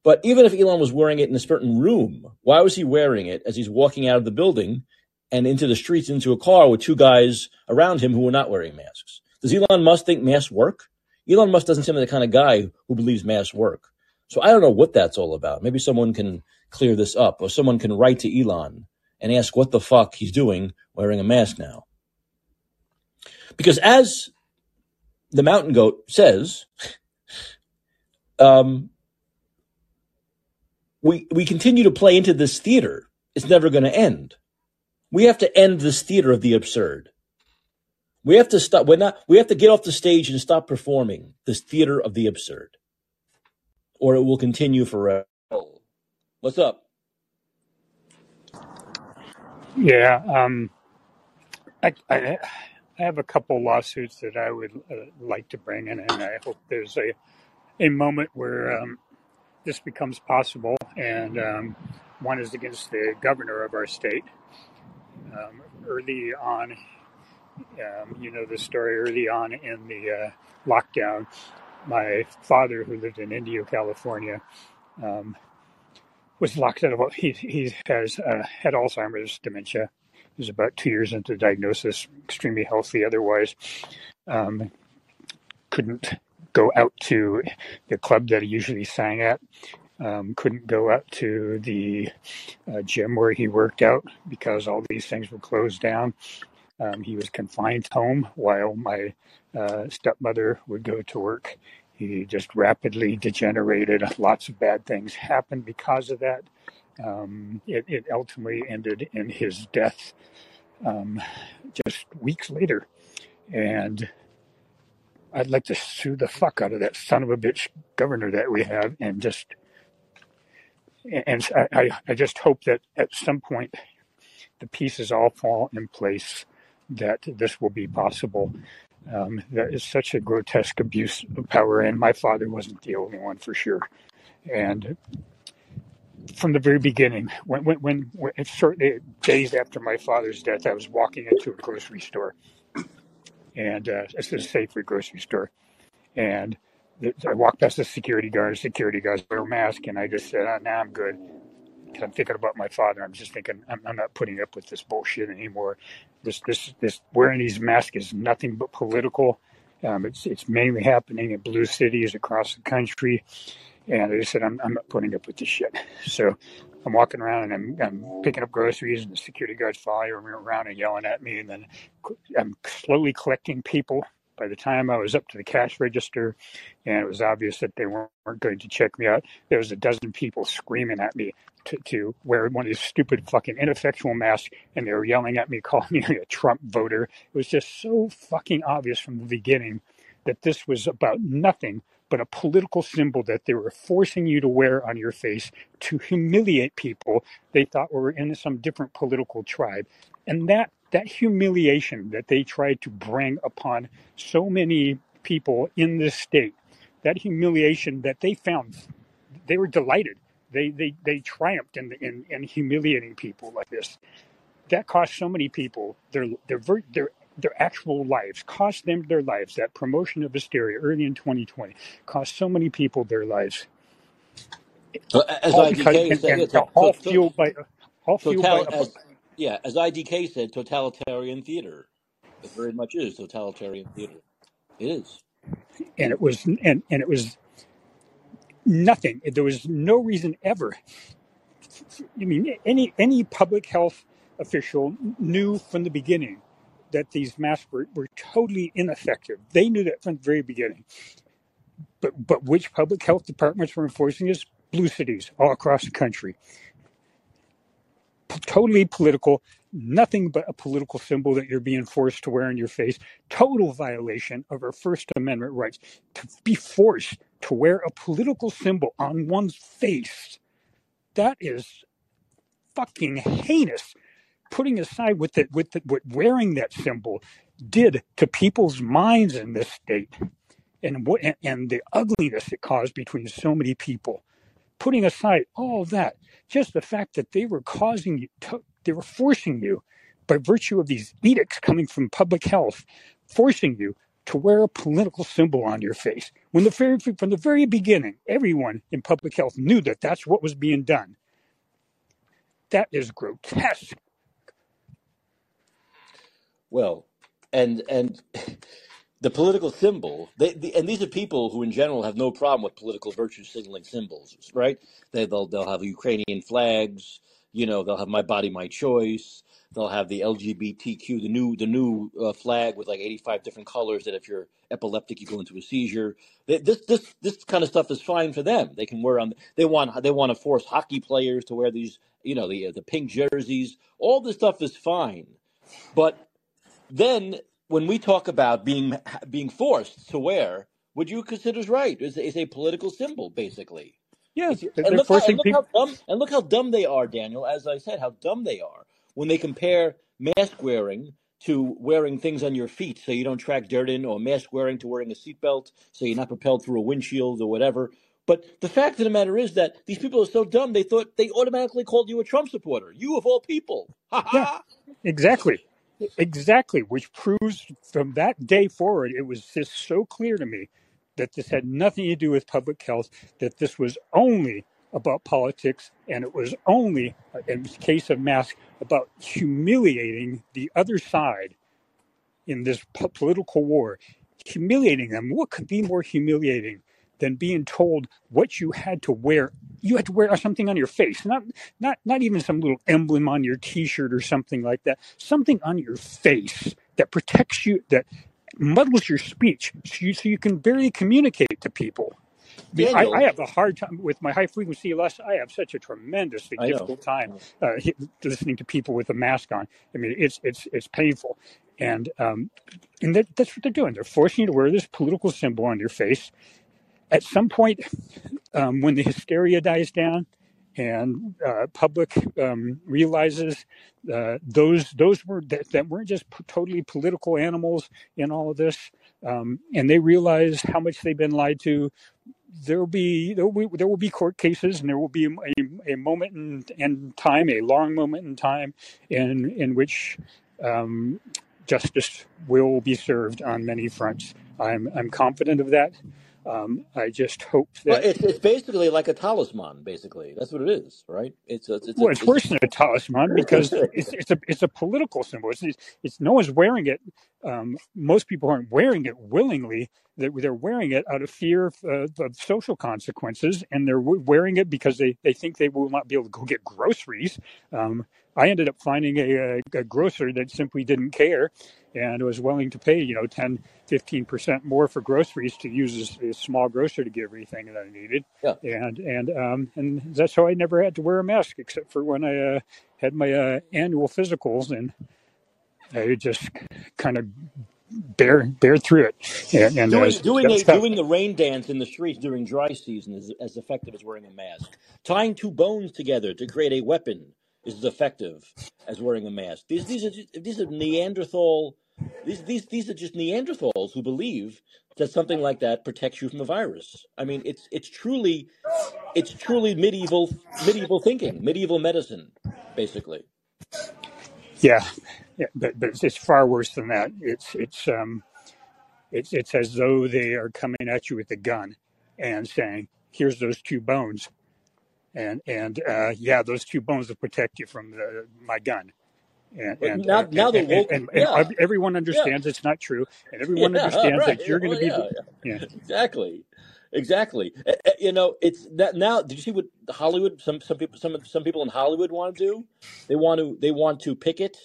But even if Elon was wearing it in a certain room, why was he wearing it as he's walking out of the building and into the streets into a car with two guys around him who were not wearing masks? Does Elon Musk think masks work? Elon Musk doesn't seem like the kind of guy who believes masks work. So I don't know what that's all about. Maybe someone can clear this up, or someone can write to Elon and ask what the fuck he's doing wearing a mask now. Because as the mountain goat says, we continue to play into this theater. It's never going to end. We have to end this theater of the absurd. We have to stop. We have to get off the stage and stop performing this theater of the absurd, or it will continue forever. What's up? Yeah, I have a couple lawsuits that I would like to bring in, and I hope there's a moment where this becomes possible. And one is against the governor of our state. Early on, you know the story, early on in the lockdown, my father, who lived in Indio, California, was locked out. He has had Alzheimer's dementia. He was about 2 years into the diagnosis, extremely healthy otherwise. Couldn't go out to the club that he usually sang at. Couldn't go out to the gym where he worked out because all these things were closed down. He was confined home while my stepmother would go to work. He just rapidly degenerated. Lots of bad things happened because of that. It ultimately ended in his death just weeks later. And I'd like to sue the fuck out of that son of a bitch governor that we have. And I just hope that at some point the pieces all fall in place that this will be possible. That is such a grotesque abuse of power. And my father wasn't the only one, for sure. And from the very beginning, when shortly days after my father's death, I was walking into a grocery store, and it's a safer grocery store, and I walked past the security guard. Security guards wear a mask, and I just said, "Oh, nah, I'm good." Because I'm thinking about my father. I'm just thinking, I'm not putting up with this bullshit anymore. This wearing these masks is nothing but political. It's mainly happening in blue cities across the country. And I just said, I'm not putting up with this shit. So I'm walking around, and I'm picking up groceries, and the security guards following around and yelling at me. And then I'm slowly collecting people. By the time I was up to the cash register, and it was obvious that they weren't going to check me out, there was a dozen people screaming at me to wear one of these stupid fucking ineffectual masks, and they were yelling at me, calling me a Trump voter. It was just so fucking obvious from the beginning that this was about nothing but a political symbol that they were forcing you to wear on your face to humiliate people they thought were in some different political tribe. And that humiliation that they tried to bring upon so many people in this state that humiliation that they found, they were delighted. They triumphed in humiliating people like this. That cost so many people their actual lives, cost them their lives. That promotion of hysteria early in 2020 cost so many people their lives. As IDK said, all fueled by as IDK said, totalitarian theater. It very much is totalitarian theater. It is. And it was and it was nothing. There was no reason ever. I mean, any public health official knew from the beginning that these masks were totally ineffective. They knew that from the very beginning. But which public health departments were enforcing this? Blue cities all across the country. Totally political, nothing but a political symbol that you're being forced to wear on your face. Total violation of our First Amendment rights to be forced to wear a political symbol on one's face. That is fucking heinous. Putting aside what wearing that symbol did to people's minds in this state, and the ugliness it caused between so many people. Putting aside all of that, just the fact that they were causing you, they were forcing you, by virtue of these edicts coming from public health, forcing you to wear a political symbol on your face. When from the very beginning, everyone in public health knew that that's what was being done. That is grotesque. Well, and the political symbol, and these are people who in general have no problem with political virtue signaling symbols, right? They'll have Ukrainian flags, you know, they'll have My Body, My Choice. They'll have the LGBTQ, the new flag with like 85 different colors that if you're epileptic, you go into a seizure. This kind of stuff is fine for them. They can wear on. They want to force hockey players to wear these, you know, the pink jerseys. All this stuff is fine, but then when we talk about being forced to wear, what you consider is right is a political symbol, basically. Yes, look how dumb they are, Daniel. As I said, how dumb they are. When they compare mask wearing to wearing things on your feet so you don't track dirt in, or mask wearing to wearing a seatbelt so you're not propelled through a windshield or whatever. But the fact of the matter is that these people are so dumb, they thought they automatically called you a Trump supporter. You of all people. Yeah, exactly. Exactly. Which proves from that day forward, it was just so clear to me that this had nothing to do with public health, that this was only about politics, and it was only, in the case of masks, about humiliating the other side in this political war, humiliating them. What could be more humiliating than being told what you had to wear? You had to wear something on your face, not even some little emblem on your T-shirt or something like that, something on your face that protects you, that muddles your speech so you can barely communicate to people. Daniel. I have a hard time with my high frequency loss. I have such a tremendously difficult time listening to people with a mask on. I mean, it's painful, and that's what they're doing. They're forcing you to wear this political symbol on your face. At some point, when the hysteria dies down and public realizes those were that weren't just totally political animals in all of this, and they realize how much they've been lied to. There will be court cases, and there will be a moment in time, a long moment in time, in which justice will be served on many fronts. I'm confident of that. I just hope that it's basically like a talisman. Basically, that's what it is, right? It's worse than a talisman because it's a political symbol. It's no one's wearing it. Most people aren't wearing it willingly. They're wearing it out of fear of social consequences, and they're wearing it because they think they will not be able to go get groceries. I ended up finding a grocer that simply didn't care and was willing to pay, 10, 15% more for groceries to use a small grocer to get everything that I needed. Yeah. And that's how I never had to wear a mask, except for when I had my annual physicals, and I just kind of bear through it. And doing the rain dance in the streets during dry season is as effective as wearing a mask. Tying two bones together to create a weapon is as effective as wearing a mask. These are Neanderthal These are just Neanderthals who believe that something like that protects you from the virus. I mean, it's truly medieval thinking, medieval medicine, basically. Yeah, but it's far worse than that. It's as though they are coming at you with a gun and saying, "Here's those two bones," and those two bones will protect you from my gun. And everyone understands it's not true, and everyone understands that you're going to be. Yeah. Exactly. You know, it's that now. Did you see what Hollywood? Some people in Hollywood want to do. They want to picket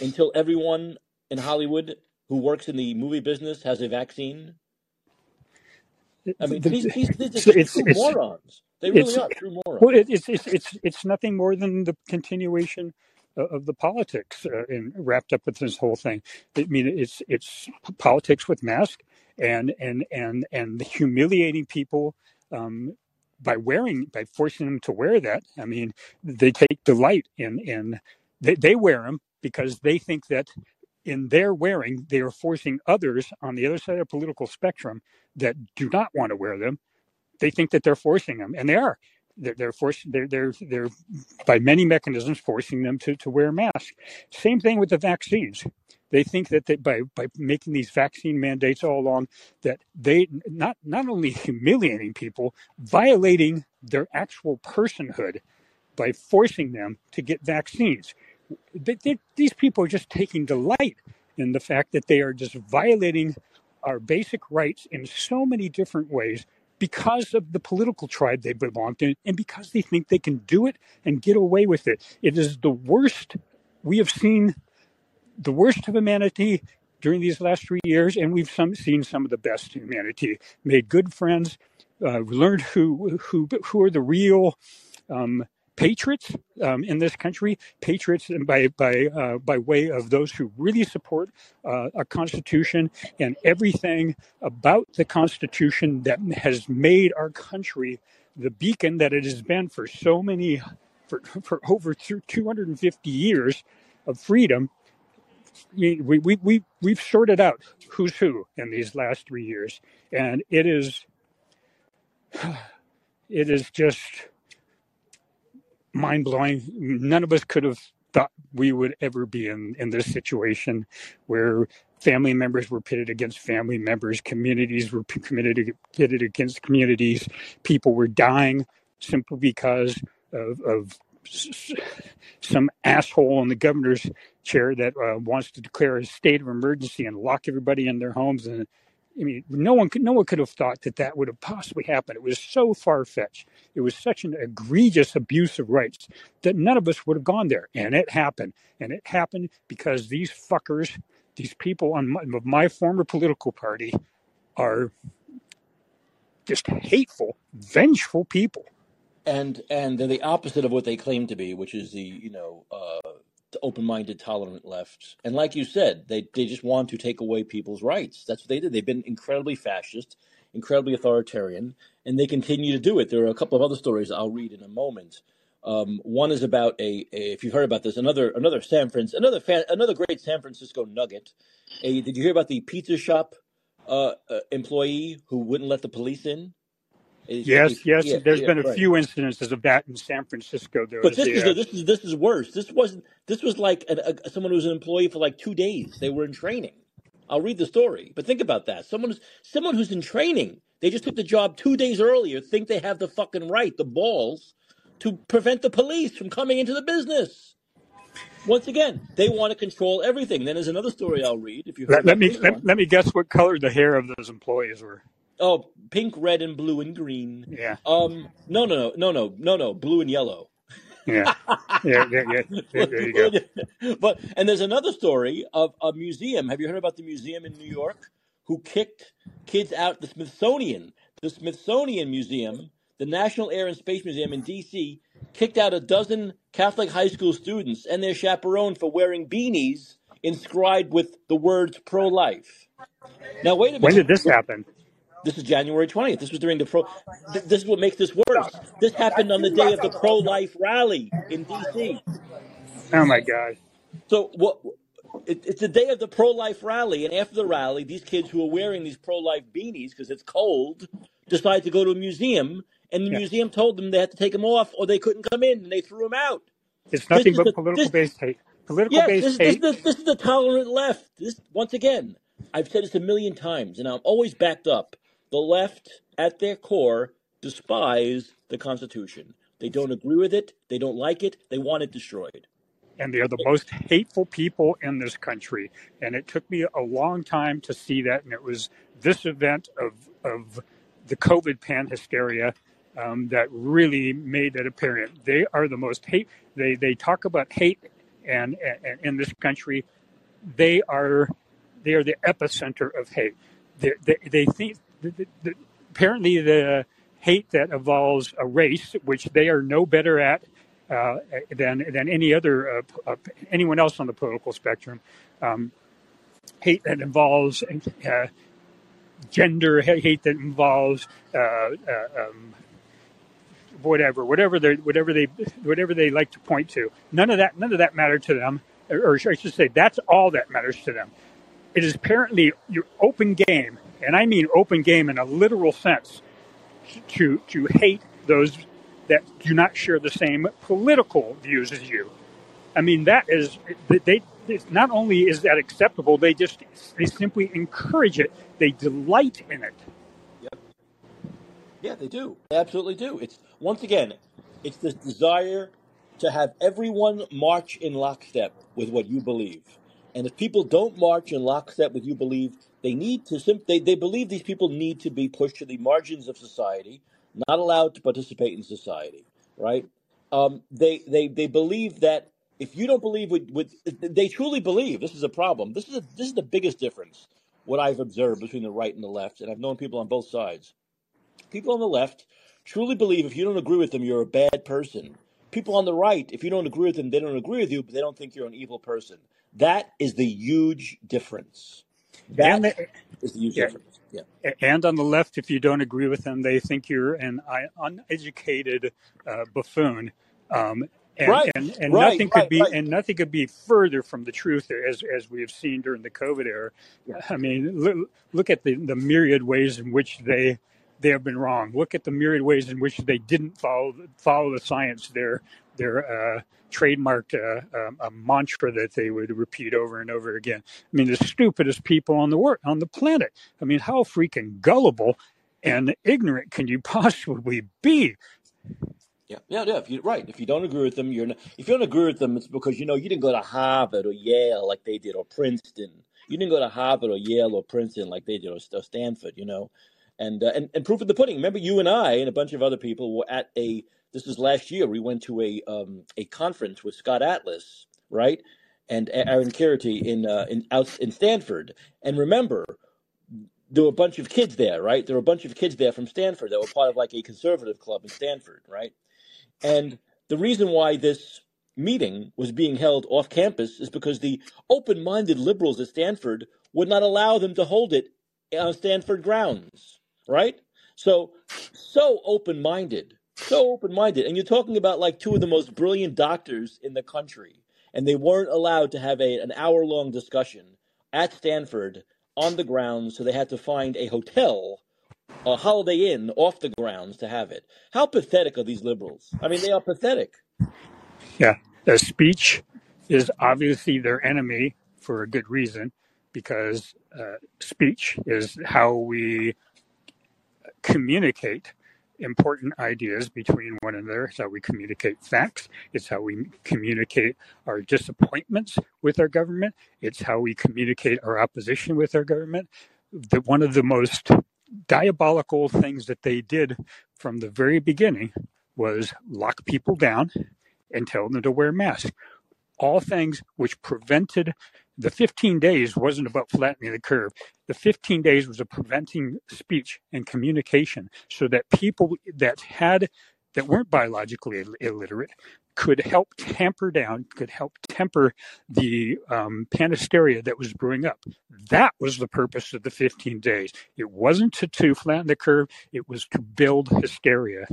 until everyone in Hollywood who works in the movie business has a vaccine. I mean, these are morons. They really are true morons. Well, it's nothing more than the continuation of the politics wrapped up with this whole thing. I mean, it's politics with masks and humiliating people by forcing them to wear that. I mean, they take delight in they wear them because they think that in their wearing, they are forcing others on the other side of the political spectrum that do not want to wear them. They think that they're forcing them, and they are. They're by many mechanisms forcing them to wear masks. Same thing with the vaccines. They think that by making these vaccine mandates all along, that they not only humiliating people, violating their actual personhood by forcing them to get vaccines. These people are just taking delight in the fact that they are just violating our basic rights in so many different ways, because of the political tribe they belong to, and because they think they can do it and get away with it. It is the worst. We have seen the worst of humanity during these last 3 years, and we've seen some of the best humanity. Made good friends, learned who are the real patriots in this country. Patriots by way of those who really support our Constitution and everything about the Constitution that has made our country the beacon that it has been for so many, for over 250 years of freedom. We've sorted out who's who in these last 3 years, and it is just mind-blowing. None of us could have thought we would ever be in this situation, where family members were pitted against family members, communities were pitted against communities, people were dying simply because of some asshole in the governor's chair that wants to declare a state of emergency and lock everybody in their homes. And I mean, no one could have thought that would have possibly happened. It was so far-fetched. It was such an egregious abuse of rights that none of us would have gone there. And it happened. And it happened because these fuckers, these people of my former political party, are just hateful, vengeful people. And they're the opposite of what they claim to be, which is the, the open-minded, tolerant left. And like you said, they just want to take away people's rights. That's what they did. They've been incredibly fascist, incredibly authoritarian, and they continue to do it. There are a couple of other stories I'll read in a moment. One is about if you've heard about this, another great San Francisco nugget. Did you hear about the pizza shop employee who wouldn't let the police in? Yes. Yeah, there's been a few incidences of that in San Francisco. This is worse. This was like someone who was an employee for like 2 days. They were in training. I'll read the story, but think about that. Someone who's in training. They just took the job 2 days earlier. Think they have the fucking right, the balls, to prevent the police from coming into the business. Once again, they want to control everything. Then there's another story I'll read. If you let me guess what color the hair of those employees were. Oh, pink, red, and blue, and green. Yeah. No. Blue and yellow. Yeah. There you go. And there's another story of a museum. Have you heard about the museum in New York who kicked kids out? The Smithsonian Museum, the National Air and Space Museum in D.C., kicked out a dozen Catholic high school students and their chaperone for wearing beanies inscribed with the words pro-life. Now, wait a minute. When did this happen? This is January 20th. This was during the This is what makes this worse. This happened on the day of the pro-life rally in D.C. Oh my God! So what? It's the day of the pro-life rally, and after the rally, these kids who are wearing these pro-life beanies because it's cold decide to go to a museum, and the museum told them they had to take them off or they couldn't come in, and they threw them out. It's nothing but political-based hate. This is the tolerant left. This, once again, I've said this a million times, and I'm always backed up. The left, at their core, despise the Constitution. They don't agree with it. They don't like it. They want it destroyed. And they are the most hateful people in this country. And it took me a long time to see that. And it was this event of the COVID pan hysteria that really made it apparent. They are the most hate. They talk about hate and in this country. They are the epicenter of hate. They think apparently the hate that involves a race, which they are no better at than any other anyone else on the political spectrum. Hate that involves gender, hate that involves whatever they like to point to. None of that matter to them, or I should say, that's all that matters to them. It is apparently your open game, and I mean open game in a literal sense, to hate those that do not share the same political views as you. I mean, that is, not only is that acceptable, they simply encourage it. They delight in it. Yep. Yeah, they do. They absolutely do. It's, once again, it's this desire to have everyone march in lockstep with what you believe. And if people don't march in lockstep with you believe, they believe these people need to be pushed to the margins of society, not allowed to participate in society, right? They believe that if you don't believe they truly believe, this is a problem. This is the biggest difference, what I've observed between the right and the left, and I've known people on both sides. People on the left truly believe if you don't agree with them, you're a bad person. People on the right, if you don't agree with them, they don't agree with you, but they don't think you're an evil person. That is the huge difference. That is the huge difference. Yeah. And on the left, if you don't agree with them, they think you're an uneducated buffoon. And nothing could be further from the truth, as we have seen during the COVID era. Yeah. I mean, look at the myriad ways in which they have been wrong. Look at the myriad ways in which they didn't follow the science. Their trademarked a mantra that they would repeat over and over again. I mean, the stupidest people on the planet. I mean, how freaking gullible and ignorant can you possibly be? Yeah. If you don't agree with them, if you don't agree with them, it's because you didn't go to Harvard or Yale like they did, or Princeton. You didn't go to Harvard or Yale or Princeton like they did, or Stanford. And proof of the pudding. Remember, you and I and a bunch of other people were at a. This is last year. We went to a conference with Scott Atlas, right, and Aaron Carity in Stanford. And remember, there were a bunch of kids there, right? There were a bunch of kids there from Stanford that were part of like a conservative club in Stanford, right? And the reason why this meeting was being held off campus is because the open-minded liberals at Stanford would not allow them to hold it on Stanford grounds, right? So open-minded. So open-minded. And you're talking about like two of the most brilliant doctors in the country, and they weren't allowed to have an hour-long discussion at Stanford on the grounds, so they had to find a hotel, a Holiday Inn off the grounds to have it. How pathetic are these liberals? I mean, they are pathetic. Yeah. Their speech is obviously their enemy for a good reason, because speech is how we communicate important ideas between one another. It's how we communicate facts. It's how we communicate our disappointments with our government. It's how we communicate our opposition with our government. One of the most diabolical things that they did from the very beginning was lock people down and tell them to wear masks. All things which prevented the 15 days wasn't about flattening the curve. The 15 days was about preventing speech and communication so that people that weren't biologically illiterate could help temper the pan hysteria that was brewing up. That was the purpose of the 15 days. It wasn't to flatten the curve. It was to build hysteria.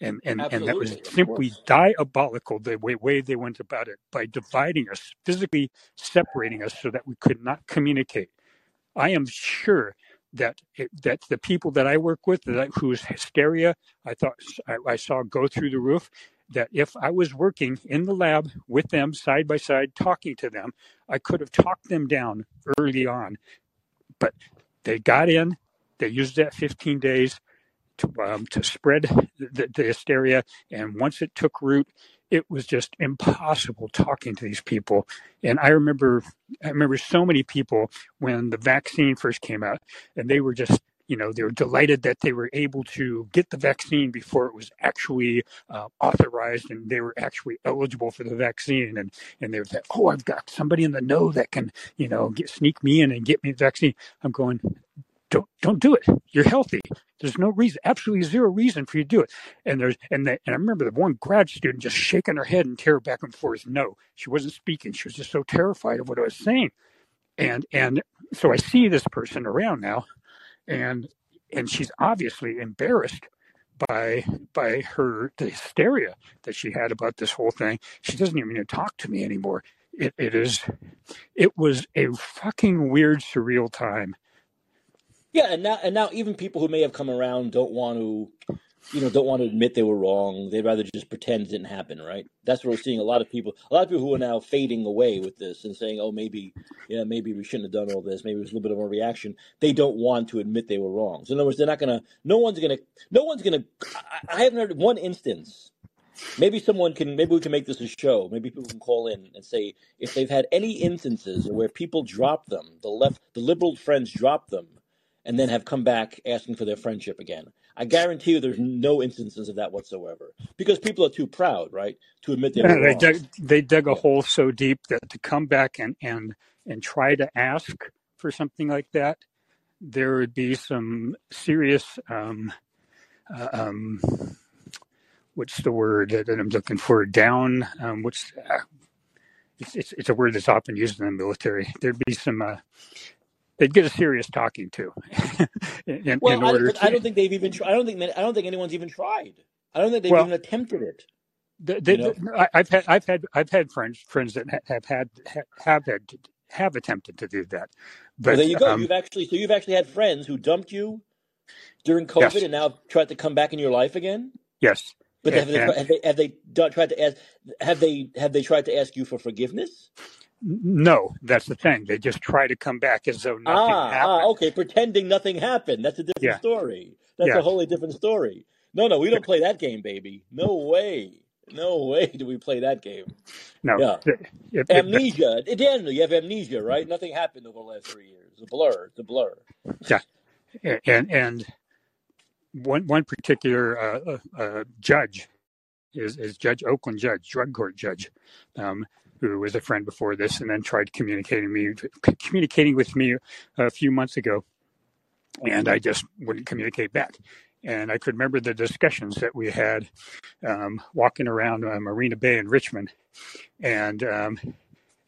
And that was simply diabolical, the way they went about it, by dividing us, physically separating us so that we could not communicate. I am sure that the people that I work with, whose hysteria I saw go through the roof, that if I was working in the lab with them side by side, talking to them, I could have talked them down early on. But they got in, they used that 15 days to spread the hysteria. And once it took root, it was just impossible talking to these people. And I remember so many people when the vaccine first came out, and they were just, they were delighted that they were able to get the vaccine before it was actually authorized and they were actually eligible for the vaccine. And they were like, oh, I've got somebody in the know that can, sneak me in and get me the vaccine. I'm going, don't do it. You're healthy. There's no reason, absolutely zero reason for you to do it. And I remember the one grad student just shaking her head and tearing back and forth. No, she wasn't speaking. She was just so terrified of what I was saying. And so I see this person around now. And she's obviously embarrassed by the hysteria that she had about this whole thing. She doesn't even talk to me anymore. It was a fucking weird, surreal time. Yeah, and now even people who may have come around don't want to admit they were wrong. They'd rather just pretend it didn't happen, right? That's what we're seeing. A lot of people who are now fading away with this and saying, oh, maybe we shouldn't have done all this. Maybe it was a little bit of a reaction. They don't want to admit they were wrong. So in other words, I haven't heard one instance. Maybe we can make this a show. Maybe people can call in and say if they've had any instances where people drop them, the liberal friends drop them, and then have come back asking for their friendship again. I guarantee you there's no instances of that whatsoever because people are too proud, right, to admit they were wrong. They dug a hole so deep that to come back and try to ask for something like that, there would be some serious what's the word that I'm looking for? Down. It's a word that's often used in the military. There'd be some. They'd get a serious talking to. I don't think anyone's even tried. I don't think they've even attempted it. I've had friends that have attempted to do that. But well, there you go. You've actually had friends who dumped you during COVID and now tried to come back in your life again. Yes. But have they tried to ask you for forgiveness? No, that's the thing. They just try to come back as though nothing happened. Okay, pretending nothing happened. That's a different story. That's a wholly different story. No, we don't play that game, baby. No way do we play that game. No. Yeah. Amnesia. Daniel, you have amnesia, right? Nothing happened over the last 3 years. It's a blur. Yeah. And one particular judge is Judge Oakland Judge, drug court judge, who was a friend before this, and then tried communicating with me a few months ago, and I just wouldn't communicate back. And I could remember the discussions that we had walking around Marina Bay in Richmond, and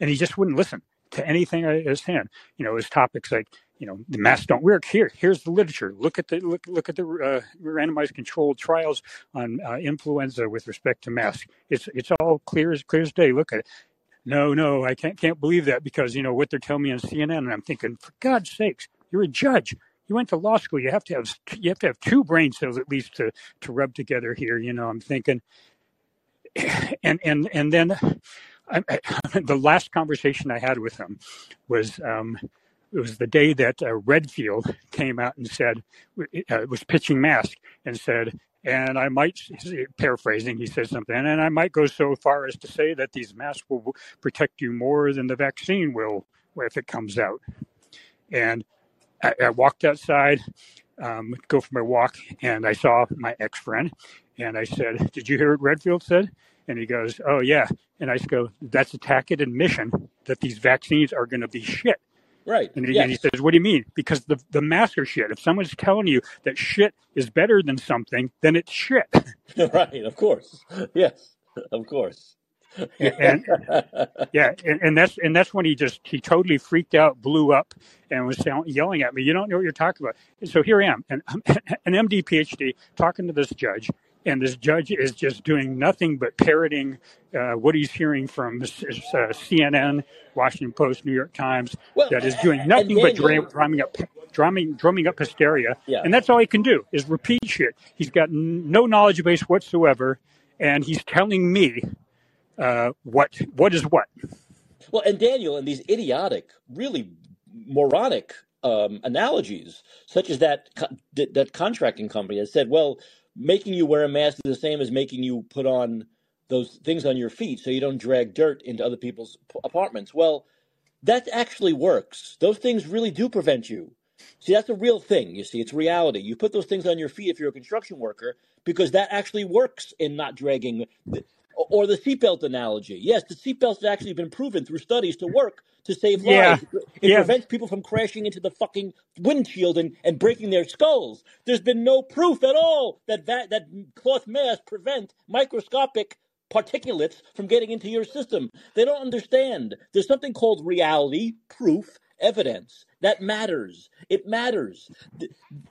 he just wouldn't listen to anything I was saying. It was topics like, the masks don't work. Here's the literature. Look at the randomized controlled trials on influenza with respect to masks. It's all clear as day. Look at it. No, I can't believe that because, what they're telling me on CNN. And I'm thinking, for God's sakes, you're a judge. You went to law school. You have to have two brain cells at least to rub together here. I'm thinking. And then the last conversation I had with him was it was the day that Redfield came out and said was pitching masks and said, and I might, paraphrasing, he said something, and I might go so far as to say that these masks will protect you more than the vaccine will if it comes out. And I walked outside, go for my walk, and I saw my ex-friend, and I said, did you hear what Redfield said? And he goes, oh, yeah. And I go, that's a tacit admission that these vaccines are going to be shit. Right. And he says, what do you mean? Because the masks are shit. If someone's telling you that shit is better than something, then it's shit. Right. Of course. Yes. Of course. And that's when he totally freaked out, blew up, and was yelling at me. You don't know what you're talking about. And so here I am, an MD, PhD, talking to this judge, And this judge is just doing nothing but parroting what he's hearing from CNN, Washington Post, New York Times, that is doing nothing but drumming up hysteria. Yeah. And that's all he can do is repeat shit. He's got no knowledge base whatsoever, and he's telling me what is what. Well, and Daniel, and these idiotic, really moronic analogies, such as that contracting company that said, well, making you wear a mask is the same as making you put on those things on your feet so you don't drag dirt into other people's apartments. Well, that actually works. Those things really do prevent you. See, that's a real thing. You see, it's reality. You put those things on your feet if you're a construction worker because that actually works in not dragging. Or the seatbelt analogy. Yes, the seatbelts have actually been proven through studies to work to save lives. It prevents people from crashing into the fucking windshield and breaking their skulls. There's been no proof at all that cloth masks prevent microscopic particulates from getting into your system. They don't understand. There's something called reality, proof, evidence. That matters. It matters.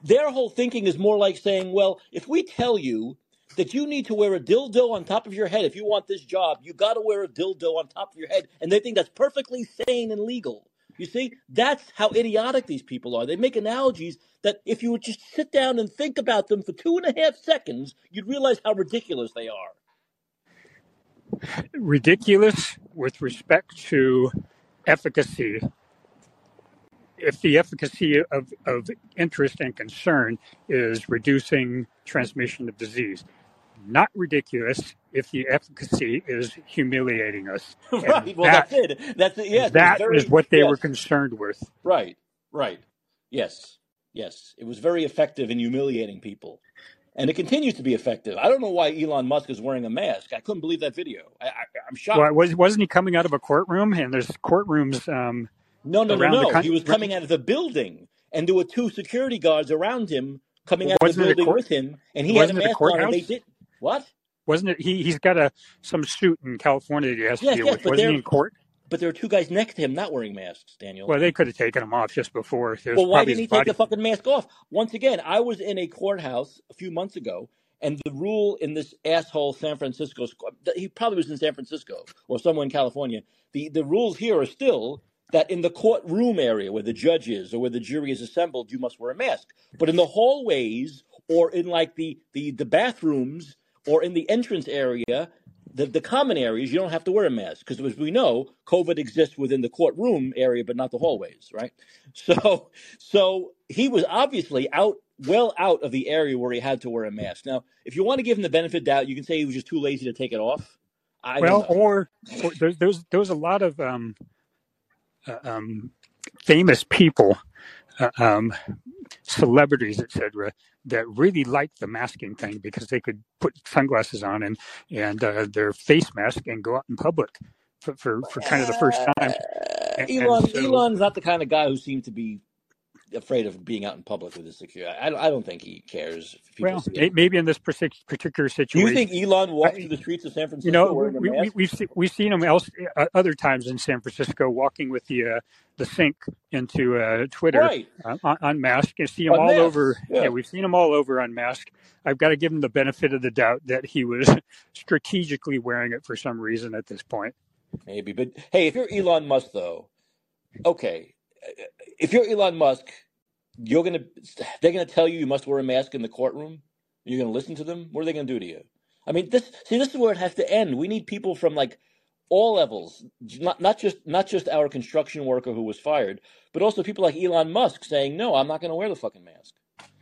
Their whole thinking is more like saying, well, if we tell you that you need to wear a dildo on top of your head if you want this job, you got to wear a dildo on top of your head. And they think that's perfectly sane and legal. You see, that's how idiotic these people are. They make analogies that if you would just sit down and think about them for 2.5 seconds, you'd realize how ridiculous they are. Ridiculous with respect to efficacy. If the efficacy of interest and concern is reducing transmission of disease, not ridiculous if the efficacy is humiliating us. Right. Well, that's it. That's it. Yes. That is what they were concerned with. Right. Right. Yes. Yes. It was very effective in humiliating people. And it continues to be effective. I don't know why Elon Musk is wearing a mask. I couldn't believe that video. I'm shocked. Well, wasn't he coming out of a courtroom? And there's courtrooms. No. He was coming out of the building, and there were two security guards around him coming out of the building with him, and he had a mask on, and they didn't. What? Wasn't it? He's got some suit in California that he has to deal with. Wasn't he in court? But there were two guys next to him not wearing masks, Daniel. Well, they could have taken them off just before. Well, why didn't he take the fucking mask off? Once again, I was in a courthouse a few months ago, and the rule in this asshole San Francisco – he probably was in San Francisco or somewhere in California. The rules here are still – that in the courtroom area where the judge is or where the jury is assembled, you must wear a mask. But in the hallways or in like the bathrooms or in the entrance area, the common areas, you don't have to wear a mask. Because as we know, COVID exists within the courtroom area, but not the hallways, right? So he was obviously out of the area where he had to wear a mask. Now, if you want to give him the benefit of doubt, you can say he was just too lazy to take it off. Or there's a lot of famous people, celebrities, etc., that really liked the masking thing because they could put sunglasses on and their face mask and go out in public for kind of the first time. Elon's not the kind of guy who seemed to be afraid of being out in public with his security. I don't think he cares. Maybe in this particular situation. Do you think Elon walked through the streets of San Francisco? You know, we've seen him other times in San Francisco walking with the sink into Twitter, right, unmasked. You see him all over. Yeah. We've seen him all over unmasked. I've got to give him the benefit of the doubt that he was strategically wearing it for some reason at this point. Maybe, but hey, if you're Elon Musk, though, okay. If you're Elon Musk, they're gonna tell you must wear a mask in the courtroom. You're gonna listen to them. What are they gonna do to you? I mean, this is where it has to end. We need people from like all levels, not just our construction worker who was fired, but also people like Elon Musk saying, "No, I'm not gonna wear the fucking mask."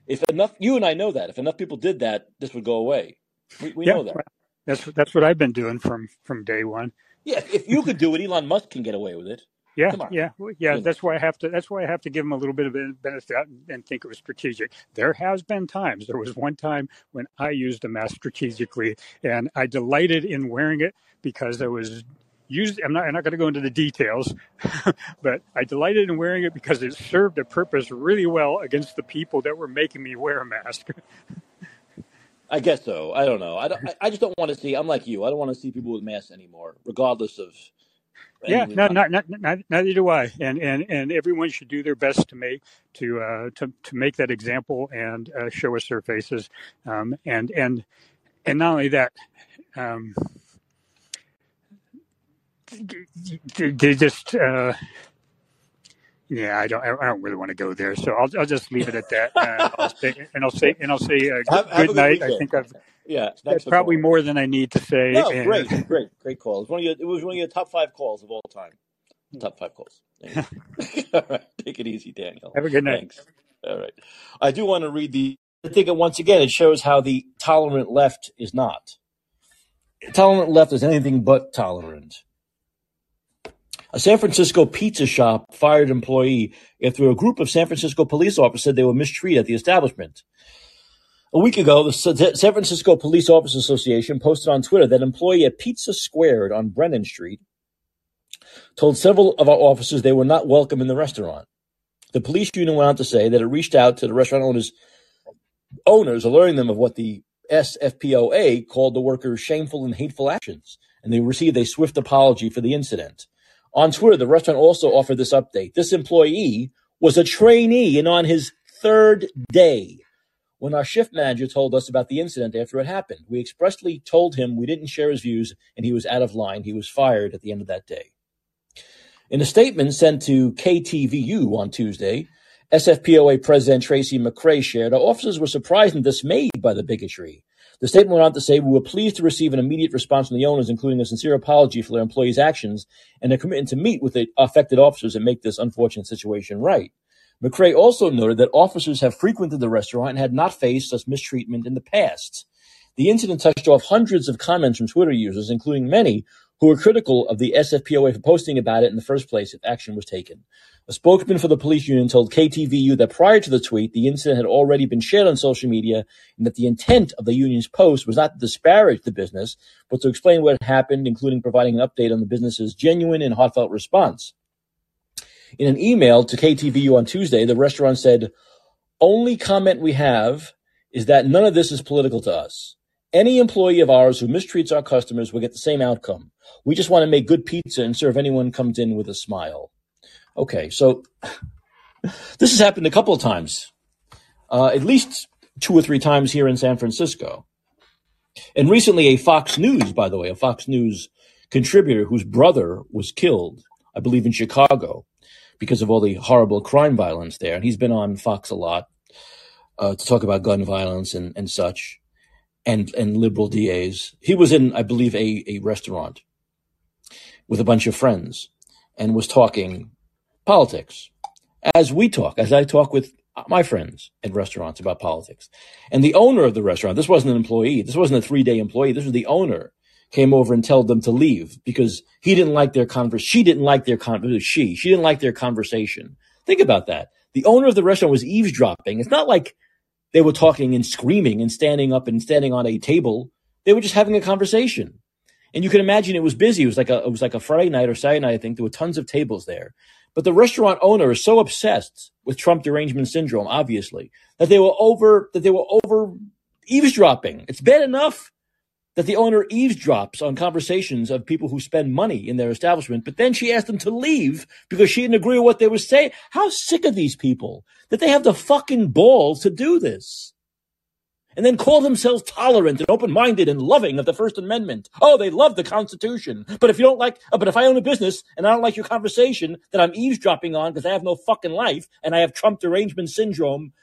If enough, you and I know that. If enough people did that, this would go away. We know that. That's what I've been doing from day one. Yeah, if you could do it, Elon Musk can get away with it. Yeah. That's why I have to give him a little bit of benefit and think it was strategic. There has been times. There was one time when I used a mask strategically, and I delighted in wearing it because I was used. I'm not going to go into the details, but I delighted in wearing it because it served a purpose really well against the people that were making me wear a mask. I guess so. I don't know. I just don't want to see. I'm like you. I don't want to see people with masks anymore, regardless of. Yeah, no, neither do I. And everyone should do their best to make that example and show us their faces. And And not only that, they just, I don't really want to go there. So I'll just leave it at that. I'll say good night. I think I've that's probably more than I need to say. No, and, great call. It was one of your top five calls of all time. Top five calls. All right, take it easy, Daniel. Have a good night. Thanks. All right, I do want to read the. I think once again it shows how the tolerant left is not. The tolerant left is anything but tolerant. A San Francisco pizza shop fired employee after a group of San Francisco police officers said they were mistreated at the establishment. A week ago, the San Francisco Police Officers Association posted on Twitter that an employee at Pizza Squared on Brennan Street told several of our officers they were not welcome in the restaurant. The police union went on to say that it reached out to the restaurant owners, alerting them of what the SFPOA called the workers' shameful and hateful actions, and they received a swift apology for the incident. On Twitter, the restaurant also offered this update. This employee was a trainee and on his third day when our shift manager told us about the incident after it happened. We expressly told him we didn't share his views and he was out of line. He was fired at the end of that day. In a statement sent to KTVU on Tuesday, SFPOA President Tracy McCrae shared, our officers were surprised and dismayed by the bigotry. The statement went on to say, we were pleased to receive an immediate response from the owners, including a sincere apology for their employees' actions and a commitment to meet with the affected officers and make this unfortunate situation right. McCrae also noted that officers have frequented the restaurant and had not faced such mistreatment in the past. The incident touched off hundreds of comments from Twitter users, including many who were critical of the SFPOA for posting about it in the first place if action was taken. A spokesman for the police union told KTVU that prior to the tweet, the incident had already been shared on social media and that the intent of the union's post was not to disparage the business, but to explain what had happened, including providing an update on the business's genuine and heartfelt response. In an email to KTVU on Tuesday, the restaurant said, only comment we have is that none of this is political to us. Any employee of ours who mistreats our customers will get the same outcome. We just want to make good pizza and serve anyone who comes in with a smile. Okay, so this has happened a couple of times, at least two or three times here in San Francisco. And recently a Fox News contributor whose brother was killed, I believe in Chicago, because of all the horrible crime violence there. And he's been on Fox a lot to talk about gun violence and such. And liberal DAs. He was in, I believe, a restaurant with a bunch of friends and was talking politics as I talk with my friends at restaurants about politics. And the owner of the restaurant, this wasn't an employee. This wasn't a 3-day employee. This was the owner came over and told them to leave because he didn't like their conversation. She didn't like their conversation. Think about that. The owner of the restaurant was eavesdropping. It's not like they were talking and screaming and standing up and standing on a table. They were just having a conversation. And you can imagine it was busy. It was like a Friday night or Saturday night, I think. There were tons of tables there. But the restaurant owner is so obsessed with Trump derangement syndrome, obviously, that they were over eavesdropping. It's bad enough that the owner eavesdrops on conversations of people who spend money in their establishment, but then she asked them to leave because she didn't agree with what they were saying. How sick are these people that they have the fucking balls to do this and then call themselves tolerant and open-minded and loving of the First Amendment? Oh, they love the Constitution. But if you don't like, but if I own a business and I don't like your conversation that I'm eavesdropping on because I have no fucking life and I have Trump derangement syndrome,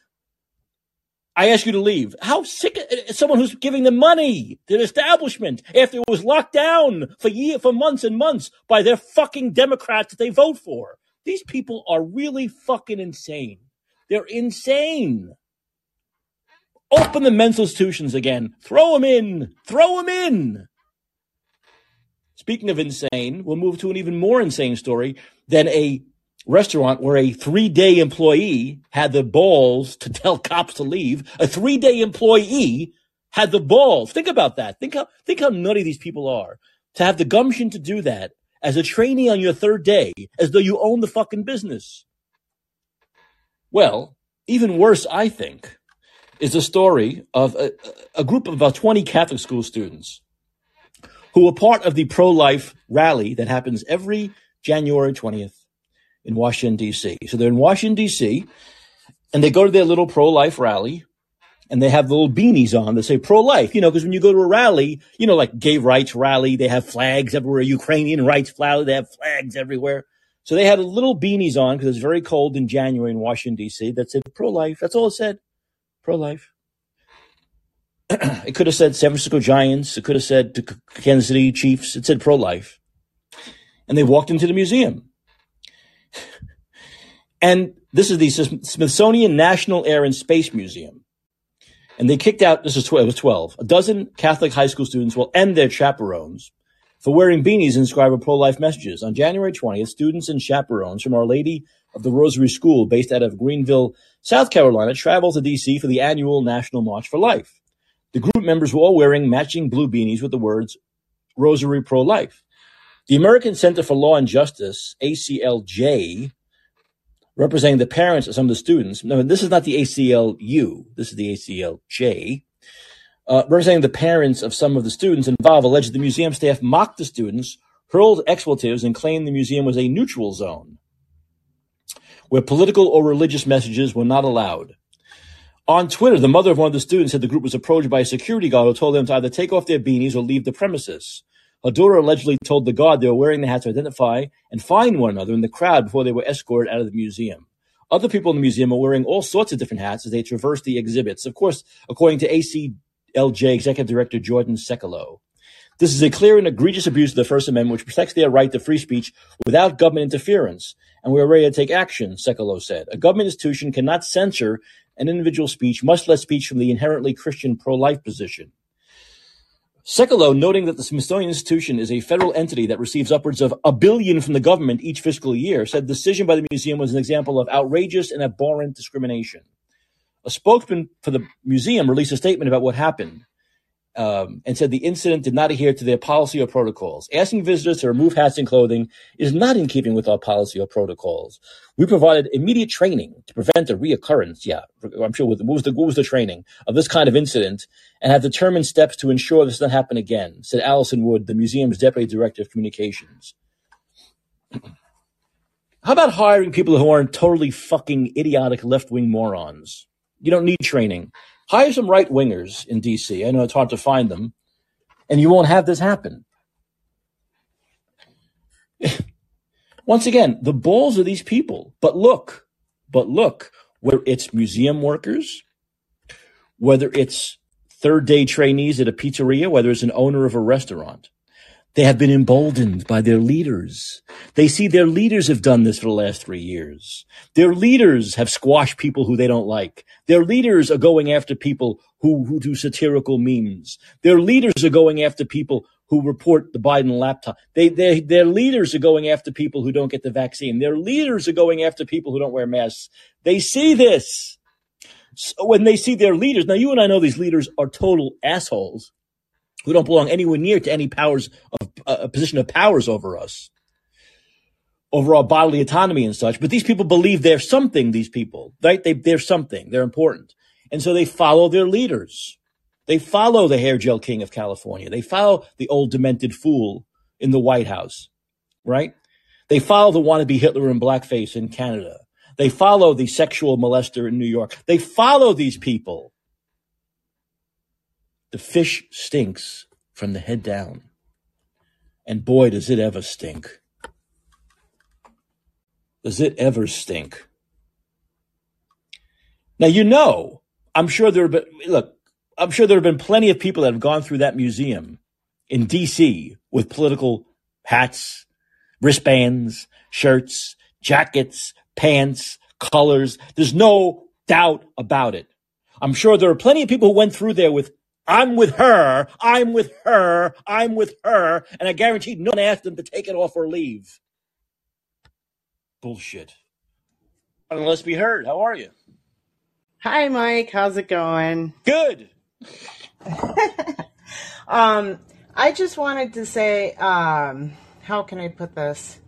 I ask you to leave. How sick is someone who's giving them money to the establishment after it was locked down for months and months by their fucking Democrats that they vote for? These people are really fucking insane. They're insane. Open the mental institutions again. Throw them in. Speaking of insane, we'll move to an even more insane story than a restaurant where a 3-day employee had the balls to tell cops to leave. A 3-day employee had the balls. Think about that. Think how nutty these people are to have the gumption to do that as a trainee on your third day, as though you own the fucking business. Well, even worse, I think, is a story of a group of about 20 Catholic school students who were part of the pro-life rally that happens every January 20th. In Washington, D.C. So they're in Washington, D.C., and they go to their little pro-life rally, and they have little beanies on that say pro-life, you know, because when you go to a rally, you know, like gay rights rally, they have flags everywhere. Ukrainian rights rally, they have flags everywhere. So they had little beanies on because it's very cold in January in Washington, D.C. that said pro-life. That's all it said. Pro-life. It could have said San Francisco Giants. It could have said Kansas City Chiefs. It said pro-life. And they walked into the museum. And this is the Smithsonian National Air and Space Museum. And they kicked out, this is 12, it was 12, a dozen Catholic high school students will end their chaperones for wearing beanies inscribed with pro-life messages. On January 20th, students and chaperones from Our Lady of the Rosary School, based out of Greenville, South Carolina, traveled to D.C. for the annual National March for Life. The group members were all wearing matching blue beanies with the words Rosary Pro-Life. The American Center for Law and Justice, ACLJ, representing the parents of some of the students. No, this is not the ACLU. This is the ACLJ. Representing the parents of some of the students involved, alleged the museum staff mocked the students, hurled expletives, and claimed the museum was a neutral zone where political or religious messages were not allowed. On Twitter, the mother of one of the students said the group was approached by a security guard who told them to either take off their beanies or leave the premises. Her daughter allegedly told the guard they were wearing the hats to identify and find one another in the crowd before they were escorted out of the museum. Other people in the museum are wearing all sorts of different hats as they traverse the exhibits. Of course, according to ACLJ Executive Director Jordan Sekulow, this is a clear and egregious abuse of the First Amendment, which protects their right to free speech without government interference. And we are ready to take action, Sekulow said. A government institution cannot censor an individual speech, much less speech from the inherently Christian pro-life position. Sekulow, noting that the Smithsonian Institution is a federal entity that receives upwards of $1 billion from the government each fiscal year, said the decision by the museum was an example of outrageous and abhorrent discrimination. A spokesman for the museum released a statement about what happened and said the incident did not adhere to their policy or protocols. Asking visitors to remove hats and clothing is not in keeping with our policy or protocols. We provided immediate training to prevent a reoccurrence. Yeah, I'm sure. What was the training of this kind of incident, and have determined steps to ensure this does not happen again, said Allison Wood, the museum's deputy director of communications. How about hiring people who aren't totally fucking idiotic left-wing morons? You don't need training. Hire some right-wingers in D.C. I know it's hard to find them, and you won't have this happen. Once again, the balls of these people. But look, whether it's museum workers, whether it's third-day trainees at a pizzeria, whether it's an owner of a restaurant, they have been emboldened by their leaders. They see their leaders have done this for the last 3 years. Their leaders have squashed people who they don't like. Their leaders are going after people who do satirical memes. Their leaders are going after people who report the Biden laptop. Their leaders are going after people who don't get the vaccine. Their leaders are going after people who don't wear masks. They see this. So when they see their leaders, now you and I know these leaders are total assholes who don't belong anywhere near to any powers of a position of powers over us, over our bodily autonomy and such. But these people believe they're something, these people, right? They're something. They're important. And so they follow their leaders. They follow the hair gel king of California. They follow the old demented fool in the White House, right? They follow the wannabe Hitler in blackface in Canada. They follow the sexual molester in New York. They follow these people. The fish stinks from the head down. And boy, does it ever stink. Does it ever stink? Now, you know, I'm sure there have been plenty of people that have gone through that museum in D.C. with political hats, wristbands, shirts, jackets, pants, colors. There's no doubt about it. I'm sure there are plenty of people who went through there with "I'm with her, I'm with her, I'm with her," and I guarantee no one asked them to take it off or leave. Bullshit. And let's be heard. How are you? Hi, Mike. How's it going? Good. I just wanted to say, how can I put this?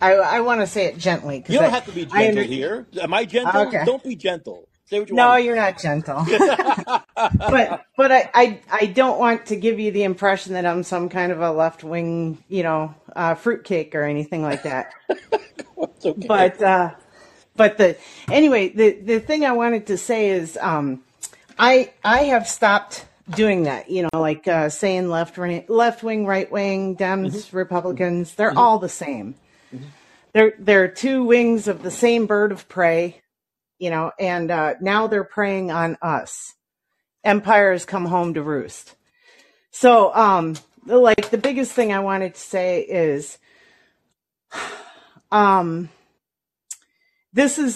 I want to say it gently. You don't have to be gentle here. Am I gentle? Okay. Don't be gentle. No, you're not gentle. but I don't want to give you the impression that I'm some kind of a left-wing, fruitcake or anything like that. It's okay. But anyway, the thing I wanted to say is I have stopped doing that, you know, like saying left wing, right wing, Dems, mm-hmm. Republicans, they're mm-hmm. all the same. Mm-hmm. They're two wings of the same bird of prey, you know, and now they're preying on us. Empires come home to roost. So, like the biggest thing I wanted to say is,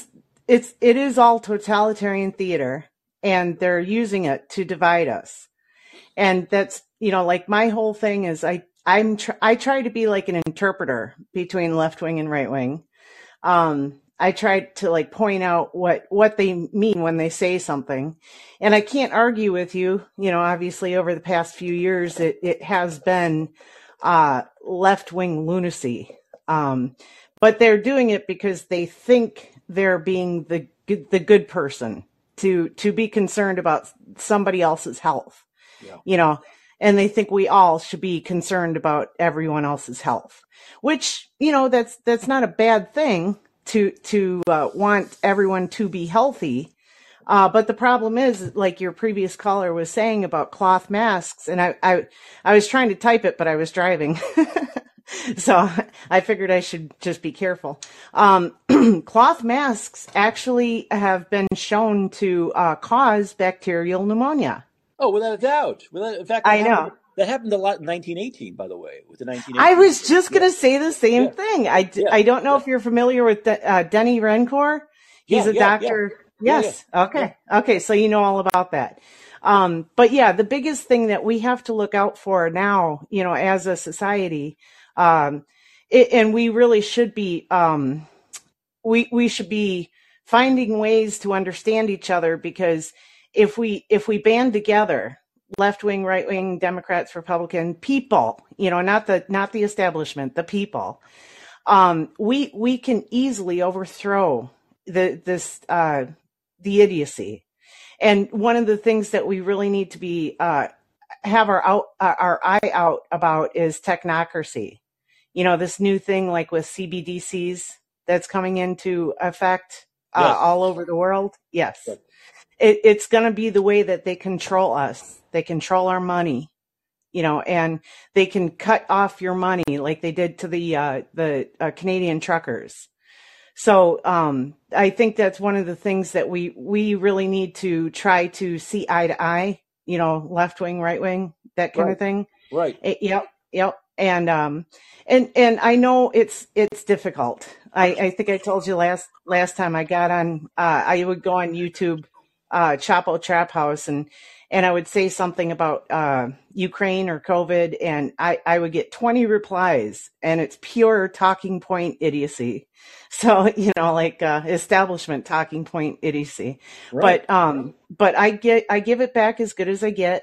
it is all totalitarian theater, and they're using it to divide us. And that's, you know, like my whole thing is I try to be like an interpreter between left wing and right wing. I try to like point out what they mean when they say something. And I can't argue with you, you know, obviously over the past few years, it has been, left wing lunacy. But they're doing it because they think they're being the good person to be concerned about somebody else's health, yeah. You know, and they think we all should be concerned about everyone else's health, which, you know, that's not a bad thing. To want everyone to be healthy. But the problem is, like your previous caller was saying about cloth masks, and I was trying to type it, but I was driving. So I figured I should just be careful. Cloth masks actually have been shown to cause bacterial pneumonia. Oh, without a doubt. In fact, I know. That happened a lot in 1918, by the way, with the 1918. I was just going to say the same thing. I don't know if you're familiar with Denny Rencourt. He's a doctor. Yeah. Yes. Yeah. Okay. Yeah. Okay. So you know all about that. But yeah, the biggest thing that we have to look out for now, you know, as a society, and we really should be, we should be finding ways to understand each other, because if we band together, left wing, right wing, Democrats, Republican people, you know, not the establishment, the people. We can easily overthrow the idiocy. And one of the things that we really need to be have our eye out about is technocracy. You know, this new thing like with CBDCs that's coming into effect all over the world. Yes. Yes. It's going to be the way that they control us. They control our money, you know, and they can cut off your money like they did to the Canadian truckers. So I think that's one of the things that we really need to try to see eye to eye, you know, left wing, right wing, that kind of thing. Right. Yep. And I know it's difficult. I think I told you last time I got on, I would go on YouTube, Chapo Trap House, and I would say something about Ukraine or COVID, and I would get 20 replies, and it's pure talking point idiocy. So, you know, like establishment talking point idiocy. Right. But I give it back as good as I get,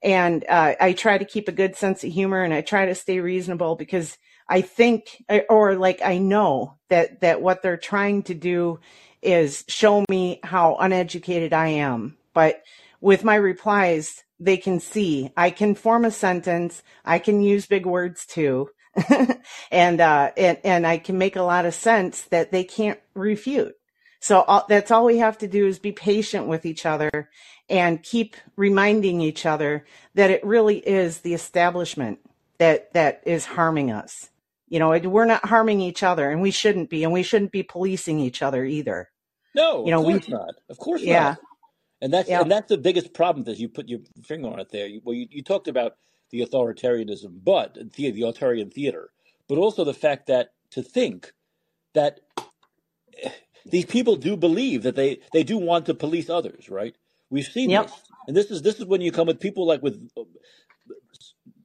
and I try to keep a good sense of humor, and I try to stay reasonable, because I think, or like I know that what they're trying to do is show me how uneducated I am. But with my replies, they can see I can form a sentence. I can use big words too. and I can make a lot of sense that they can't refute. So that's all we have to do is be patient with each other and keep reminding each other that it really is the establishment that is harming us. You know, we're not harming each other, and we shouldn't be, policing each other either. No, you know, of course not. And that's the biggest problem that you put your finger on it there. You talked about the authoritarianism, but the authoritarian theater, but also the fact that to think that these people do believe that they do want to police others, right? We've seen this, and this is when you come with people like with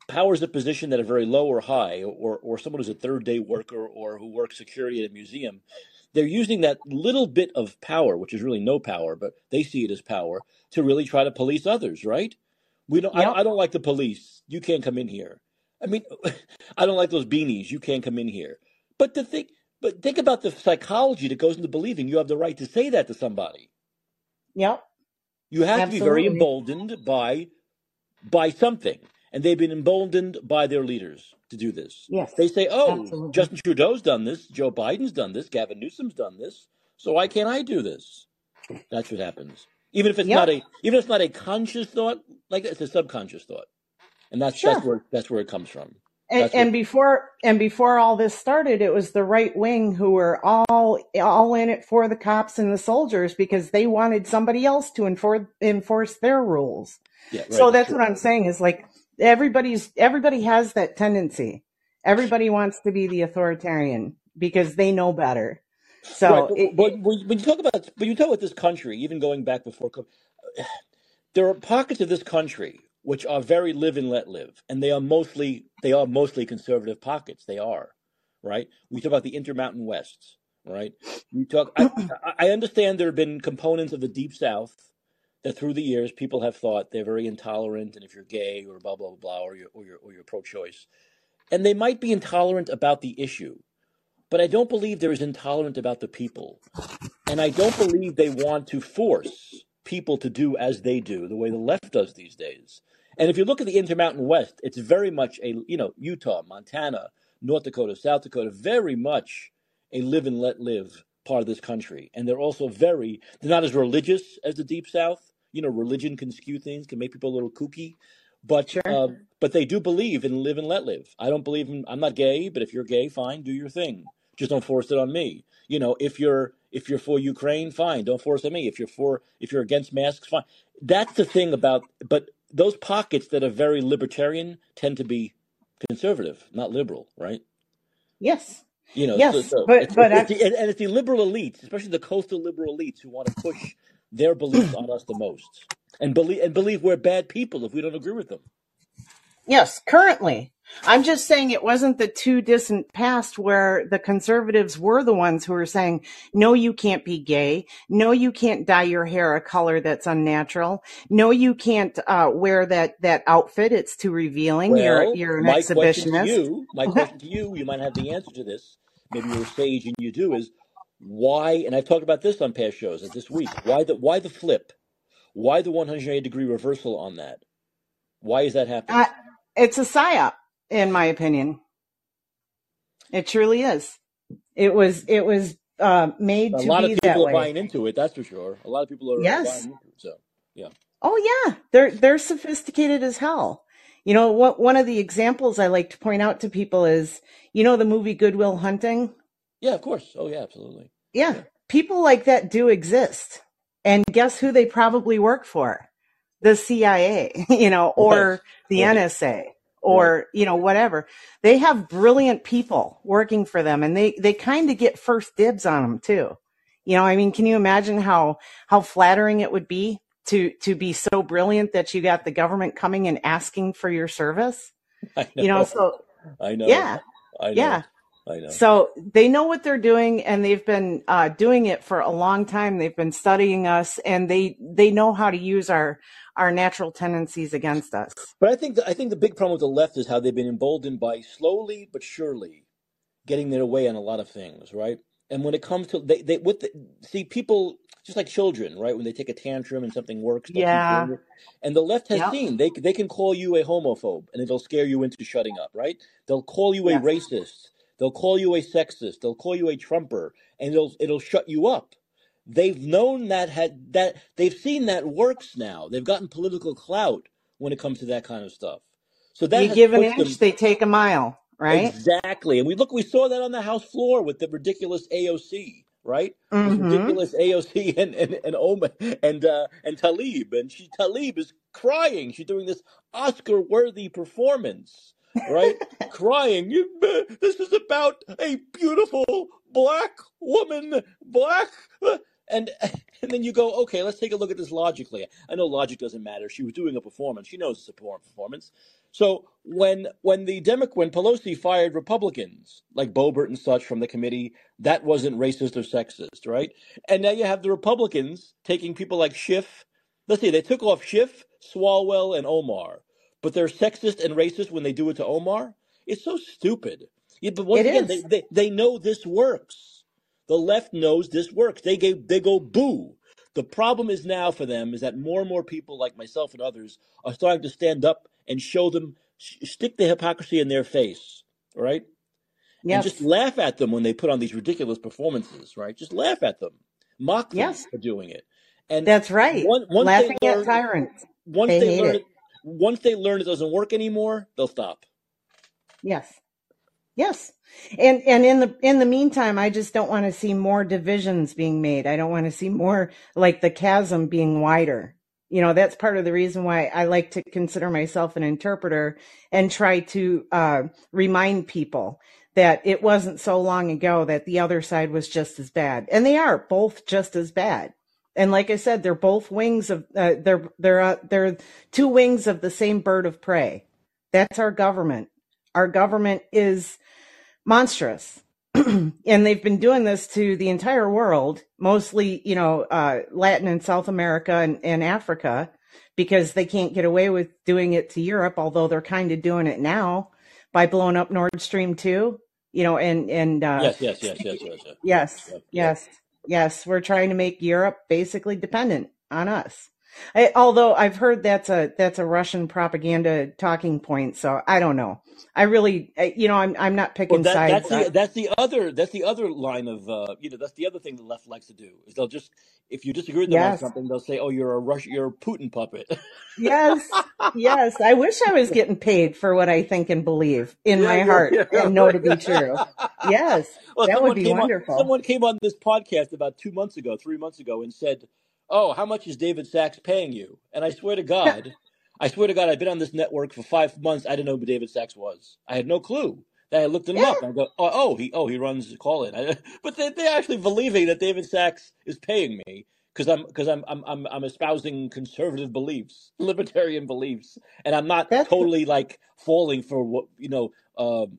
powers of position that are very low or high, or someone who's a third-day worker or who works security at a museum. They're using that little bit of power, which is really no power, but they see it as power, to really try to police others, right? I don't like the police. You can't come in here. I mean, I don't like those beanies. You can't come in here. But think about the psychology that goes into believing you have the right to say that to somebody. Yep. You have to be very emboldened by something. And they've been emboldened by their leaders to do this. Yes. They say, oh, absolutely. Justin Trudeau's done this. Joe Biden's done this. Gavin Newsom's done this. So why can't I do this? That's what happens. Even if it's not a conscious thought, like it's a subconscious thought, and that's where it comes from. And before all this started, it was the right wing who were all in it for the cops and the soldiers because they wanted somebody else to enforce their rules. Yeah, right, so that's what I'm saying is like everybody has that tendency. Everybody wants to be the authoritarian because they know better. So, right, but when you talk about this country, even going back before COVID, there are pockets of this country which are very live and let live, and they are mostly conservative pockets. They are, right? We talk about the Intermountain West, right? I understand there have been components of the Deep South that through the years people have thought they're very intolerant, and if you're gay or blah blah blah, or you're pro-choice, and they might be intolerant about the issue. But I don't believe they're as intolerant about the people. And I don't believe they want to force people to do as they do, the way the left does these days. And if you look at the Intermountain West, it's very much Utah, Montana, North Dakota, South Dakota, very much a live and let live part of this country. And they're also they're not as religious as the Deep South. You know, religion can skew things, can make people a little kooky. But sure. But they do believe in live and let live. I don't believe in, I'm not gay, but if you're gay, fine, do your thing. Just don't force it on me. You know, if you're for Ukraine, fine. Don't force it on me. If you're against masks, fine. That's the thing about. But those pockets that are very libertarian tend to be conservative, not liberal, right? Yes. You know. Yes. But it's the liberal elites, especially the coastal liberal elites, who want to push their beliefs on us the most, and believe we're bad people if we don't agree with them. Yes, currently. I'm just saying it wasn't the too distant past where the conservatives were the ones who were saying, no, you can't be gay. No, you can't dye your hair a color that's unnatural. No, you can't wear that outfit. It's too revealing. Well, you're an exhibitionist. My question to you might have the answer to this. Maybe you're a sage and you do, is why, and I've talked about this on past shows this week, why the flip? Why the 180-degree reversal on that? Why is that happening? It's a psyop. In my opinion, it truly is. It was made to be that way. A lot of people are buying into it. That's for sure. A lot of people are buying into it. So, yeah. Oh yeah, they're sophisticated as hell. You know what? One of the examples I like to point out to people is, you know, the movie Good Will Hunting. Yeah, of course. Oh yeah, absolutely. Yeah, people like that do exist, and guess who they probably work for? The CIA, you know, or the NSA. Or, you know, whatever. They have brilliant people working for them, and they kind of get first dibs on them too. You know, I mean, can you imagine how flattering it would be to be so brilliant that you got the government coming and asking for your service? I know. You know, so I know. Yeah. I know. Yeah. I know. So they know what they're doing, and they've been doing it for a long time. They've been studying us, and they know how to use our natural tendencies against us. But I think the big problem with the left is how they've been emboldened by slowly but surely getting their way on a lot of things, right? And when it comes to people just like children, right? When they take a tantrum and something works, and the left has seen they can call you a homophobe and it'll scare you into shutting up, right? They'll call you a racist. They'll call you a sexist. They'll call you a Trumper, and it'll shut you up. They've known that they've seen that works now. They've gotten political clout when it comes to that kind of stuff. So that you give an inch, they take a mile, right? Exactly. And we saw that on the House floor with the ridiculous AOC, right? Mm-hmm. Ridiculous AOC and Omar and Talib, and Talib is crying. She's doing this Oscar-worthy performance. Right? Crying. This is about a beautiful black woman, and then you go, okay, let's take a look at this logically. I know logic doesn't matter. She was doing a performance. She knows it's a performance. So when Pelosi fired Republicans like Boebert and such from the committee, that wasn't racist or sexist, right? And now you have the Republicans taking people like Schiff. Let's see, they took off Schiff, Swalwell, and Omar. But they're sexist and racist when they do it to Omar. It's so stupid. Yeah, but once again, they know this works. The left knows this works. They go boo. The problem is now for them is that more and more people like myself and others are starting to stand up and show them, stick the hypocrisy in their face, right? Yes. And just laugh at them when they put on these ridiculous performances, right? Just laugh at them, mock them for doing it. And that's right. Laughing at tyrants. Once they learn it doesn't work anymore, they'll stop. Yes. And in the meantime, I just don't want to see more divisions being made. I don't want to see more, like, the chasm being wider. You know, that's part of the reason why I like to consider myself an interpreter and try to remind people that it wasn't so long ago that the other side was just as bad. And they are both just as bad. And like I said, they're both wings of they're two wings of the same bird of prey. That's our government. Our government is monstrous. And they've been doing this to the entire world, mostly, you know, Latin and South America and Africa, because they can't get away with doing it to Europe, although they're kind of doing it now by blowing up Nord Stream 2, you know, Yes, we're trying to make Europe basically dependent on us. Although I've heard that's a Russian propaganda talking point, so I don't know. I really, you know, I'm not picking sides. That's the other line of you know, that's the other thing the left likes to do, is they'll just, if you disagree with them on something, they'll say, "Oh, you're a Putin puppet." Yes. I wish I was getting paid for what I think and believe in my heart and know to be true. Yes, well, that would be wonderful. Someone came on this podcast about 3 months ago, and said, "Oh, how much is David Sachs paying you?" And I swear to God, I've been on this network for 5 months. I didn't know who David Sachs was. I had no clue. Then I looked him up. And I go, he runs Call It. But they're actually believing that David Sachs is paying me because I'm espousing conservative beliefs, libertarian beliefs, and I'm not totally like falling for what, you know,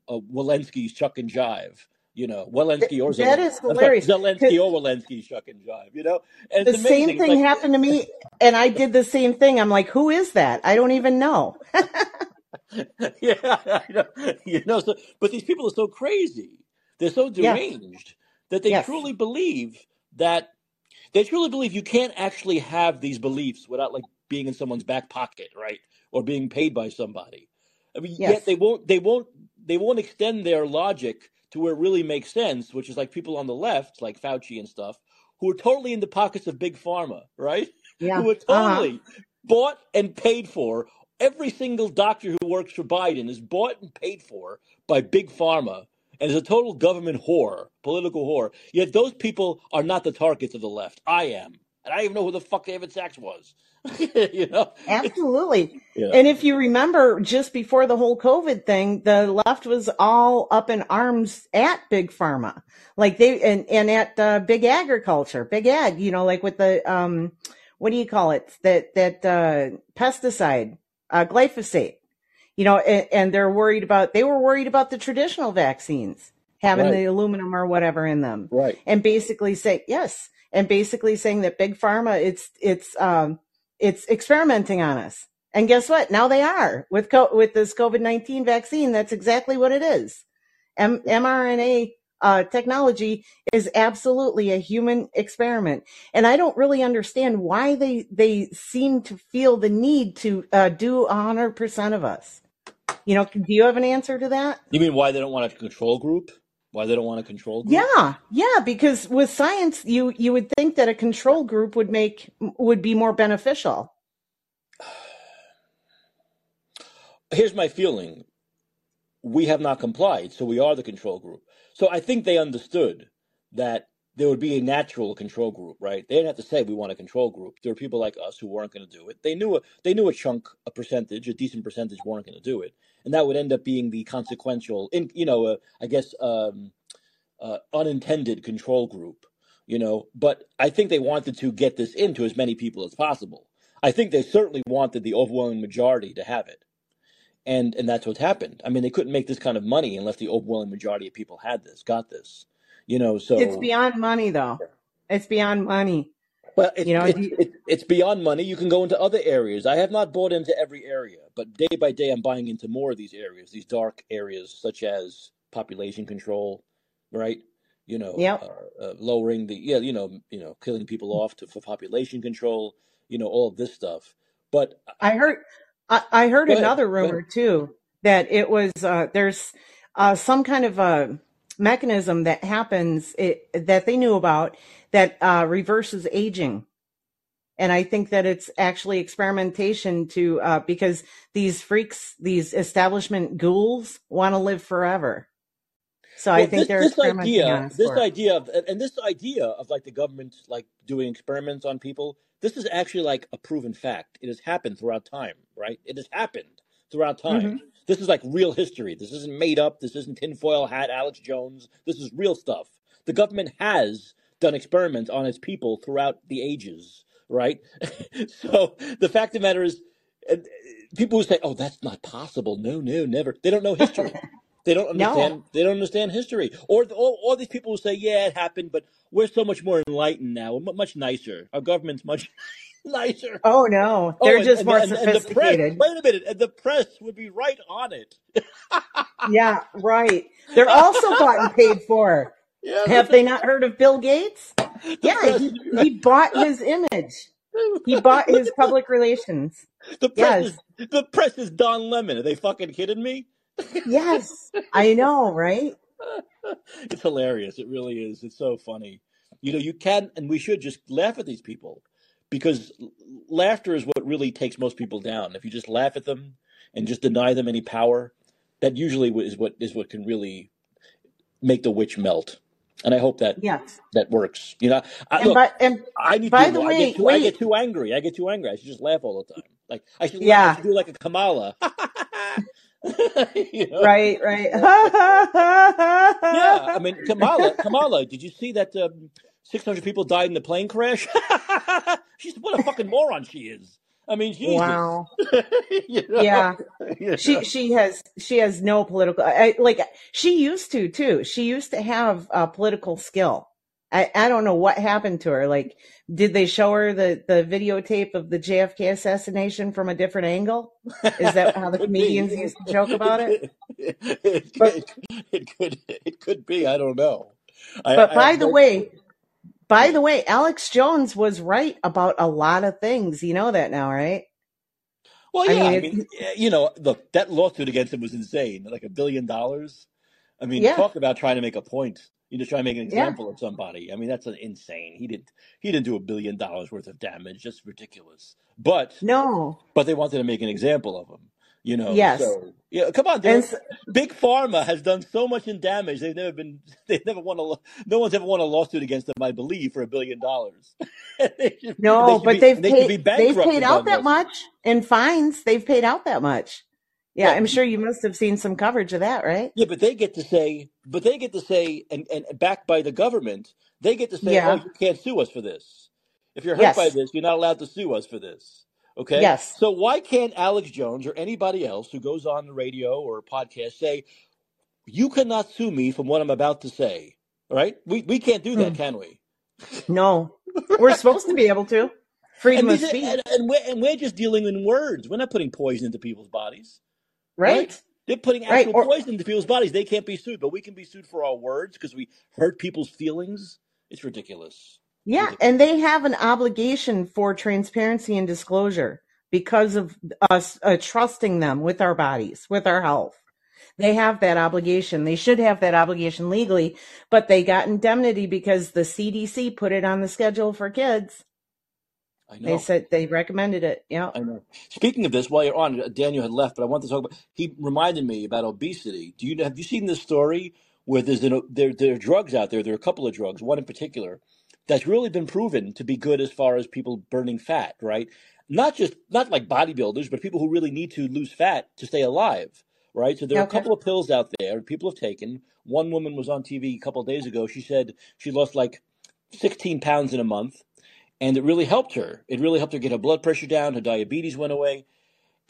Walensky's Chuck and Jive. You know, Zelensky or Walensky's Chuck and Jive, you know? And the same thing happened to me, and I did the same thing. I'm like, who is that? I don't even know. So, but these people are so crazy. They're so deranged that they truly believe you can't actually have these beliefs without, like, being in someone's back pocket, right? Or being paid by somebody. I mean, yet they won't extend their logic to where it really makes sense, which is like people on the left, like Fauci and stuff, who are totally in the pockets of Big Pharma, right? Yeah. Who are totally bought and paid for. Every single doctor who works for Biden is bought and paid for by Big Pharma and is a total government whore, political whore. Yet those people are not the targets of the left. I am. And I didn't even know who the fuck David Sachs was. You know? Absolutely. Yeah. And if you remember, just before the whole COVID thing, the left was all up in arms at Big Pharma, like they and at Big Agriculture, Big Ag, you know, like with the what do you call it? That pesticide, glyphosate, you know, and they were worried about the traditional vaccines having the aluminum or whatever in them, right? And basically say saying that Big Pharma, it's experimenting on us. And guess what? Now they are with this COVID-19 vaccine. That's exactly what it is. mRNA technology is absolutely a human experiment. And I don't really understand why they seem to feel the need to do 100% of us. You know, do you have an answer to that? You mean why they don't want a control group? Why they don't want a control group? Yeah, because with science, you would think that a control group would be more beneficial. Here's my feeling. We have not complied, so we are the control group. So I think they understood that there would be a natural control group, right? They didn't have to say we want a control group. There were people like us who weren't going to do it. They knew a chunk, a percentage, a decent percentage weren't going to do it, and that would end up being the consequential, unintended control group, you know. But I think they wanted to get this into as many people as possible. I think they certainly wanted the overwhelming majority to have it, and that's what happened. I mean, they couldn't make this kind of money unless the overwhelming majority of people got this. You know, so it's beyond money, though. It's beyond money. Well, it's beyond money. You can go into other areas. I have not bought into every area, but day by day, I'm buying into more of these areas, these dark areas, such as population control, right? You know, lowering the killing people off for population control. You know, all of this stuff. But I heard another rumor too, that it was there's some kind of a mechanism that happens that they knew about that reverses aging. And I think that it's actually experimentation to because these freaks, these establishment ghouls, want to live forever. So well, I think they're experimenting this idea of like the government like doing experiments on people. This is actually like a proven fact. It has happened throughout time, right? It has happened throughout time. Mm-hmm. This is like real history. This isn't made up. This isn't tinfoil hat Alex Jones. This is real stuff. The government has done experiments on its people throughout the ages, right? So the fact of the matter is, people who say, "Oh, that's not possible. No, no, never." They don't know history. They don't understand. No. They don't understand history. Or these people who say, "Yeah, it happened, but we're so much more enlightened now. We're much nicer. Our government's much nicer." Oh no, they're sophisticated. Wait a minute, and the press would be right on it. Yeah, right. They're also gotten paid for. Yeah, have they not heard of Bill Gates? Yeah, he bought his image. He bought his public relations. The press is Don Lemon. Are they fucking kidding me? Yes, I know, right? It's hilarious. It really is. It's so funny. You know, you can, and we should just laugh at these people, because laughter is what really takes most people down. If you just laugh at them and just deny them any power, that usually is what can really make the witch melt. And I hope that that works. You know, I get too angry. I should just laugh all the time. Like I should do like a Kamala. You know? Right. Yeah, I mean Kamala. Did you see that 600 people died in the plane crash? She's what a fucking moron she is. I mean, Jesus. Wow. You know? Yeah. You know? She has no political she used to too. She used to have a political skill. I don't know what happened to her. Like, did they show her the videotape of the JFK assassination from a different angle? Is that how the comedians used to joke about it? It could be. I don't know. By the way, Alex Jones was right about a lot of things. You know that now, right? Well, yeah. I mean, you know, look, that lawsuit against him was insane. Like $1 billion. I mean, talk about trying to make a point. You know, trying to make an example of somebody. I mean, that's insane. He didn't do $1 billion worth of damage. That's ridiculous. But they wanted to make an example of him. You know, so, yeah. Come on, dude. Big Pharma has done so much in damage. No one's ever won a lawsuit against them, I believe, for $1 billion. They've paid out that much. Yeah, I'm sure you must have seen some coverage of that, right? Yeah, but they get to say, and backed by the government, they get to say, "Oh, you can't sue us for this. If you're hurt by this, you're not allowed to sue us for this." Okay. Yes. So why can't Alex Jones or anybody else who goes on the radio or a podcast say, "You cannot sue me from what I'm about to say"? Right? We can't do that, can we? No, we're supposed to be able to. Freedom of speech. And we're just dealing in words. We're not putting poison into people's bodies. Right? They're putting actual poison into people's bodies. They can't be sued, but we can be sued for our words because we hurt people's feelings. It's ridiculous. Yeah, and they have an obligation for transparency and disclosure because of us trusting them with our bodies, with our health. They have that obligation. They should have that obligation legally, but they got indemnity because the CDC put it on the schedule for kids. I know. They said they recommended it. Yeah, I know. Speaking of this, while you're on, Daniel had left, but I want to talk about. He reminded me about obesity. Have you seen this story where there are drugs out there? There are a couple of drugs, one in particular, that's really been proven to be good as far as people burning fat, right? Not like bodybuilders, but people who really need to lose fat to stay alive, right? So there are a couple of pills out there people have taken. One woman was on TV a couple of days ago. She said she lost like 16 pounds in a month, and it really helped her. It really helped her get her blood pressure down. Her diabetes went away.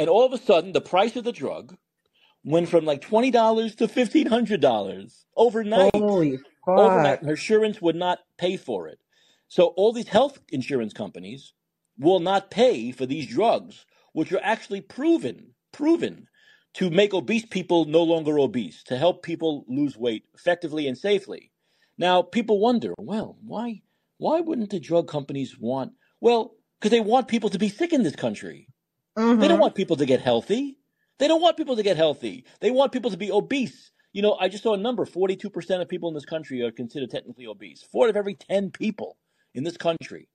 And all of a sudden, the price of the drug went from like $20 to $1,500 overnight. Holy fuck. Overnight. Her insurance would not pay for it. So all these health insurance companies will not pay for these drugs, which are actually proven to make obese people no longer obese, to help people lose weight effectively and safely. Now, people wonder, well, why wouldn't the drug companies want – well, because they want people to be sick in this country. Mm-hmm. They don't want people to get healthy. They want people to be obese. You know, I just saw a number. 42% of people in this country are considered technically obese. 4 out of every 10 people in this country.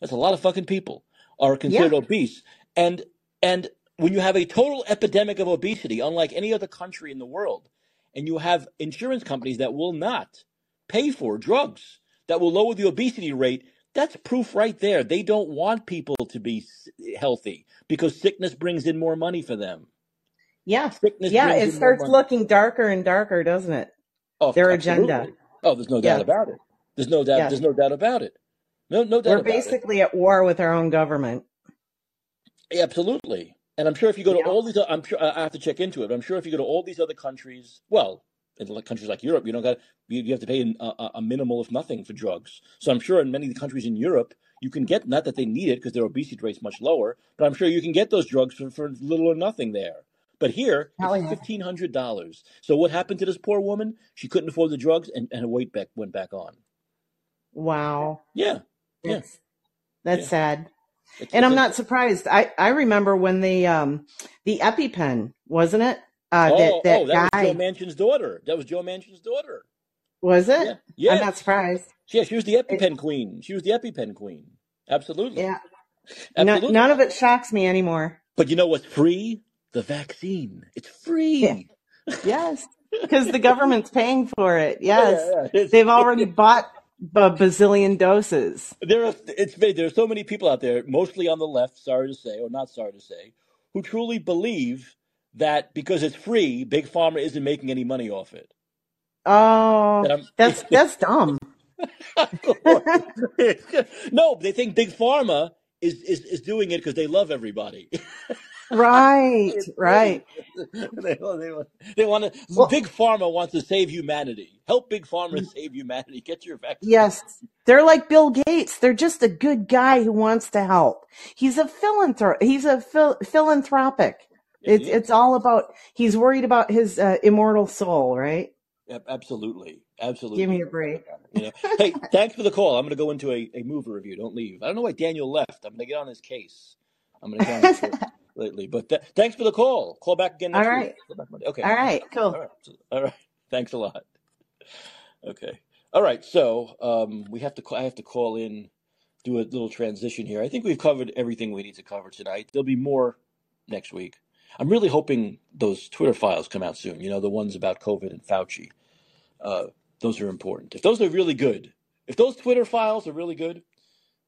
That's a lot of fucking people. are considered obese. And when you have a total epidemic of obesity, unlike any other country in the world, and you have insurance companies that will not pay for drugs that will lower the obesity rate, that's proof right there. They don't want people to be healthy because sickness brings in more money for them. Yeah. Sickness brings it starts looking darker and darker, doesn't it? Oh, their absolutely. Agenda. Oh, there's no doubt about it. There's no doubt. Yes. There's no doubt about it. No doubt. We're about basically at war with our own government. Yeah, absolutely. And I'm sure if you go to all these, I have to check into it. But I'm sure if you go to all these other countries, well, in countries like Europe, you don't got you have to pay a minimal, if nothing, for drugs. So I'm sure in many of the countries in Europe, you can get, not that they need it because their obesity rate's much lower, but I'm sure you can get those drugs for little or nothing there. But here, it's $1,500. So what happened to this poor woman? She couldn't afford the drugs, and her weight went back on. Wow. Yeah. That's sad. And I'm not surprised. I remember when the EpiPen, wasn't it? That was Joe Manchin's daughter. Was it? Yeah. I'm not surprised. Yeah, she was the EpiPen queen. Absolutely. Yeah. Absolutely. None of it shocks me anymore. But you know what's free? The vaccine. It's free. Yeah. Yes. Because the government's paying for it. Yes. Yeah. They've already bought a bazillion doses. There are so many people out there, mostly on the left, sorry to say, or not sorry to say, who truly believe that because it's free, Big Pharma isn't making any money off it. Oh, that's dumb. No, they think Big Pharma is doing it because they love everybody. Right. They want to. Well, Big Pharma wants to save humanity. Help Big Pharma save humanity. Get your vaccine. Yes, they're like Bill Gates. They're just a good guy who wants to help. He's a philanthropic. It's all about. He's worried about his immortal soul, right? Yep, absolutely. Give me a break. Hey, thanks for the call. I'm going to go into a movie review. Don't leave. I don't know why Daniel left. I'm going to get on his case. I'm going to get on his case. Lately, but thanks for the call. Call back again next week. All right. Okay. All right. Cool. All right. Thanks a lot. Okay. All right. So I have to call in, do a little transition here. I think we've covered everything we need to cover tonight. There'll be more next week. I'm really hoping those Twitter files come out soon. You know, the ones about COVID and Fauci. Those are important. If those are really good, if those Twitter files are really good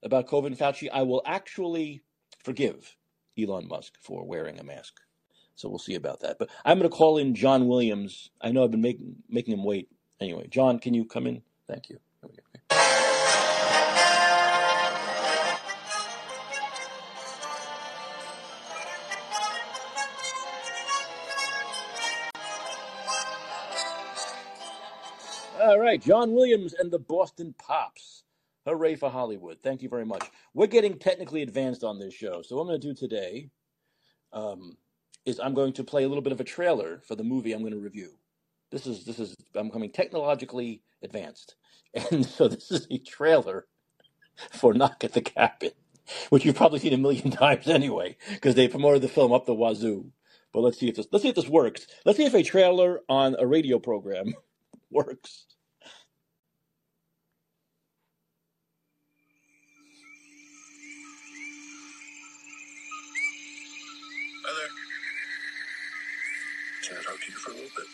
about COVID and Fauci, I will actually forgive Elon Musk for wearing a mask. So we'll see about that. But I'm going to call in John Williams. I know I've been making him wait. Anyway, John, can you come in? Thank you. There we go. All right, John Williams and the Boston Pops. Hooray for Hollywood. Thank you very much. We're getting technically advanced on this show. So what I'm going to do today is I'm going to play a little bit of a trailer for the movie I'm going to review. This is I'm coming technologically advanced. And so this is a trailer for Knock at the Cabin, which you've probably seen 1 million times anyway because they promoted the film up the wazoo. But let's see if this works. Let's see if a trailer on a radio program works. Can I talk to you for a little bit?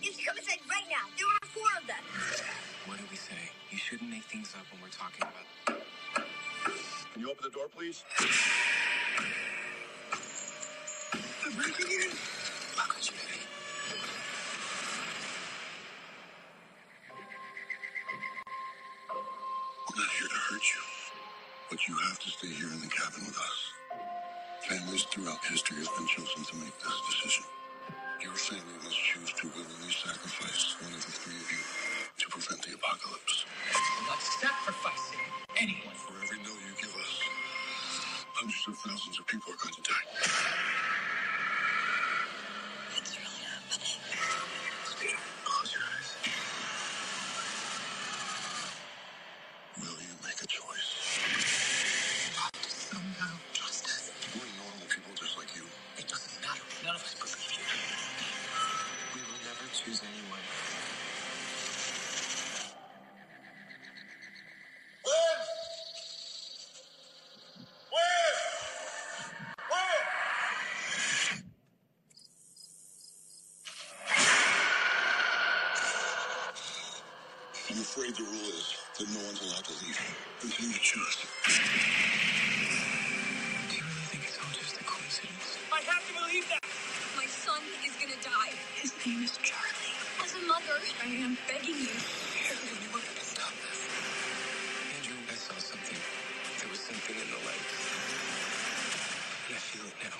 You should come inside right now. There are 4 of them. What do we say? You shouldn't make things up when we're talking about. Can you open the door, please? The breaking in. Fuck with you, baby. I'm not here to hurt you, but you have to stay here in the cabin with us. Families throughout history have been chosen to make this decision. Your family must choose to willingly sacrifice one of the 3 of you to prevent the apocalypse. I'm not sacrificing anyone. For every no you give us, hundreds of thousands of people are going to die. It's really happening. Peter, close your eyes. Will you make a choice? Anyone. afraid the rule is that no one's allowed to leave. Continue to choose. Do you really think it's all just a coincidence? I have to believe that. My son is going to die. His name is Charlie. As a mother, I am begging you. Andrew, you wanted to stop this. Andrew, I saw something. There was something in the light. And I feel it now.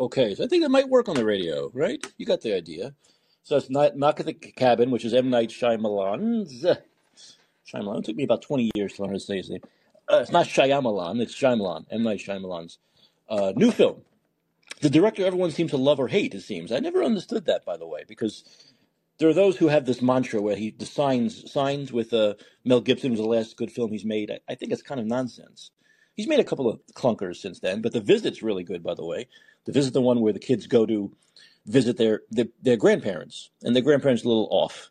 Okay, so I think that might work on the radio, right? You got the idea. So it's Knock at the Cabin, which is M. Night Shyamalan's. Shyamalan. It took me about 20 years to learn how to say his name. It's not Shyamalan, it's Shyamalan. M. Night Shyamalan's new film. The director everyone seems to love or hate, it seems. I never understood that, by the way, because there are those who have this mantra where he signs with Mel Gibson, was the last good film he's made. I think it's kind of nonsense. He's made a couple of clunkers since then, but The Visit's really good, by the way. The Visit, the one where the kids go to visit their grandparents, and their grandparents are a little off.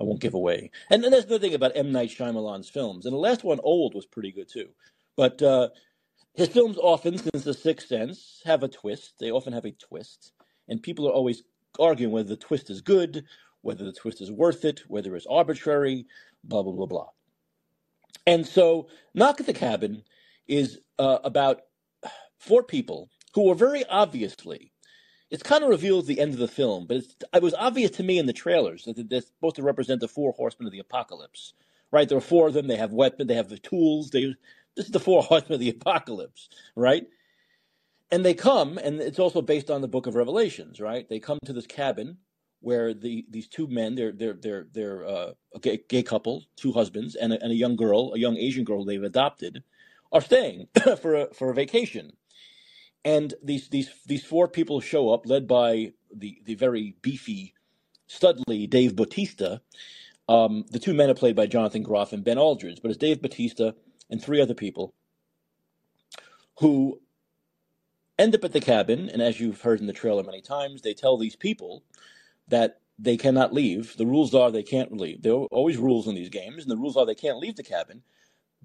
I won't give away. And that's the thing about M. Night Shyamalan's films. And the last one, Old, was pretty good, too. But his films often, since The Sixth Sense, have a twist. They often have a twist. And people are always arguing whether the twist is good, whether the twist is worth it, whether it's arbitrary, blah, blah, blah, blah. And so Knock at the Cabin is about four people who are very obviously, it's kind of revealed at the end of the film, but it was obvious to me in the trailers that they're supposed to represent the four horsemen of the apocalypse, right? There are four of them. They have weapons. They have the tools. This is the four horsemen of the apocalypse, right? And they come, and it's also based on the Book of Revelations, right? They come to this cabin where these two men, they're a gay couple, two husbands, and a young girl, a young Asian girl they've adopted, are staying for a vacation. And these four people show up, led by the very beefy, studly Dave Bautista. The two men are played by Jonathan Groff and Ben Aldridge, but it's Dave Bautista and three other people who end up at the cabin. And as you've heard in the trailer many times, they tell these people that they cannot leave. The rules are they can't leave. There are always rules in these games, and the rules are they can't leave the cabin.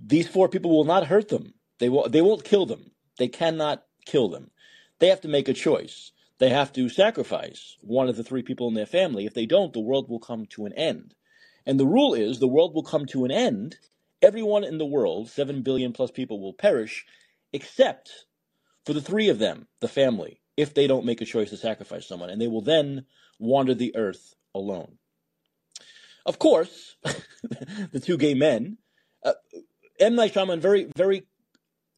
These four people will not hurt them. They won't kill them. They cannot kill them. They have to make a choice. They have to sacrifice one of the three people in their family. If they don't, the world will come to an end. And the rule is the world will come to an end. Everyone in the world, 7 billion plus people, will perish except for the three of them, the family, if they don't make a choice to sacrifice someone. And they will then wander the earth alone. Of course, the two gay men... M. Night Shyamalan, very, very,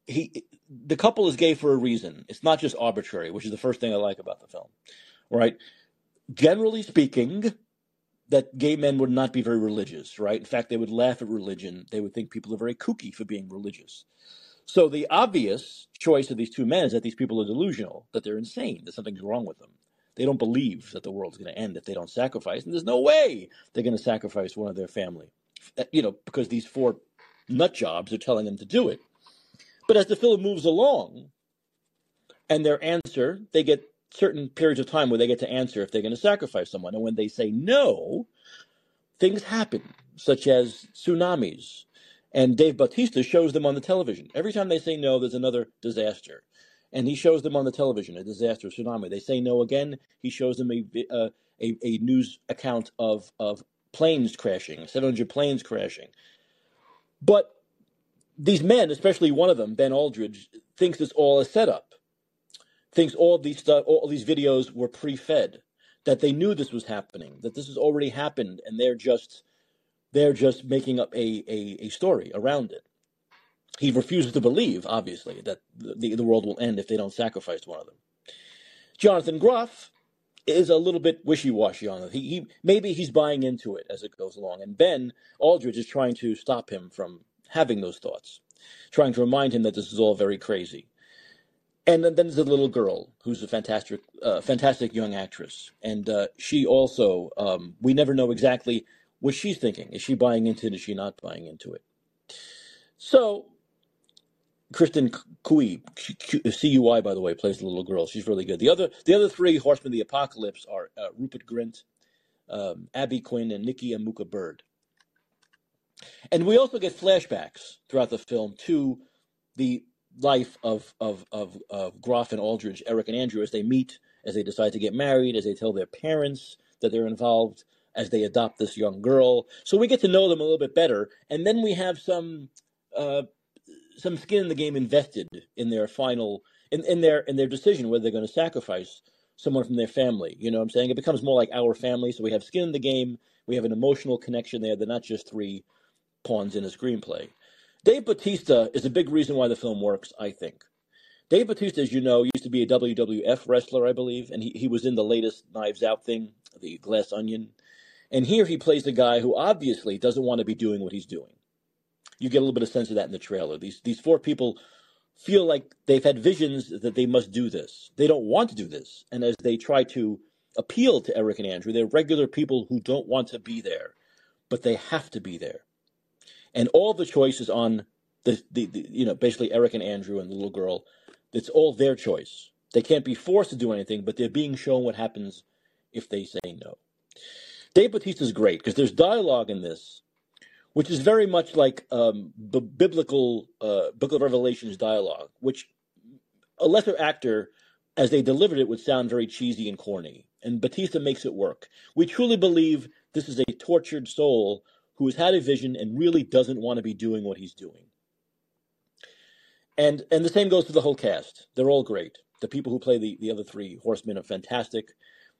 the couple is gay for a reason. It's not just arbitrary, which is the first thing I like about the film, right? Generally speaking, that gay men would not be very religious, right? In fact, they would laugh at religion. They would think people are very kooky for being religious. So the obvious choice of these two men is that these people are delusional, that they're insane, that something's wrong with them. They don't believe that the world's going to end if they don't sacrifice, and there's no way they're going to sacrifice one of their family, because these four nut jobs are telling them to do it. But as the film moves along and their answer, they get certain periods of time where they get to answer if they're going to sacrifice someone. And when they say no, things happen, such as tsunamis. And Dave Bautista shows them on the television. Every time they say no, there's another disaster. And he shows them on the television, a disaster, a tsunami. They say no again. He shows them a news account of planes crashing, 700 planes crashing. But these men, especially one of them, Ben Aldridge, thinks it's all a setup, thinks all these videos were pre-fed, that they knew this was happening, that this has already happened, and they're just making up a story around it. He refuses to believe, obviously, that the world will end if they don't sacrifice one of them. Jonathan Groff is a little bit wishy-washy on it. He maybe he's buying into it as it goes along. And Ben Aldridge is trying to stop him from having those thoughts, trying to remind him that this is all very crazy. And then there's the little girl, who's a fantastic young actress. And she also, we never know exactly what she's thinking. Is she buying into it? Is she not buying into it? So Kristen Cui, C-U-I, by the way, plays the little girl. She's really good. The other three Horsemen of the Apocalypse are Rupert Grint, Abby Quinn, and Nikki Amuka Bird. And we also get flashbacks throughout the film to the life of Groff and Aldridge, Eric and Andrew, as they meet, as they decide to get married, as they tell their parents that they're involved, as they adopt this young girl. So we get to know them a little bit better, and then we have some skin in the game invested in their final in their decision whether they're going to sacrifice someone from their family. You know what I'm saying? It becomes more like our family. So we have skin in the game. We have an emotional connection there. They're not just three pawns in a screenplay. Dave Bautista is a big reason why the film works, I think. Dave Bautista, as you know, used to be a WWF wrestler, I believe, and he was in the latest Knives Out thing, the Glass Onion. And here he plays a guy who obviously doesn't want to be doing what he's doing. You get a little bit of sense of that in the trailer. These four people feel like they've had visions that they must do this. They don't want to do this. And as they try to appeal to Eric and Andrew, they're regular people who don't want to be there, but they have to be there. And all the choices on the you know, basically Eric and Andrew and the little girl, it's all their choice. They can't be forced to do anything, but they're being shown what happens if they say no. Dave Bautista is great because there's dialogue in this, which is very much like biblical Book of Revelation's dialogue, which a lesser actor, as they delivered it, would sound very cheesy and corny. And Bautista makes it work. We truly believe this is a tortured soul who has had a vision and really doesn't want to be doing what he's doing. And the same goes for the whole cast. They're all great. The people who play the other three horsemen are fantastic.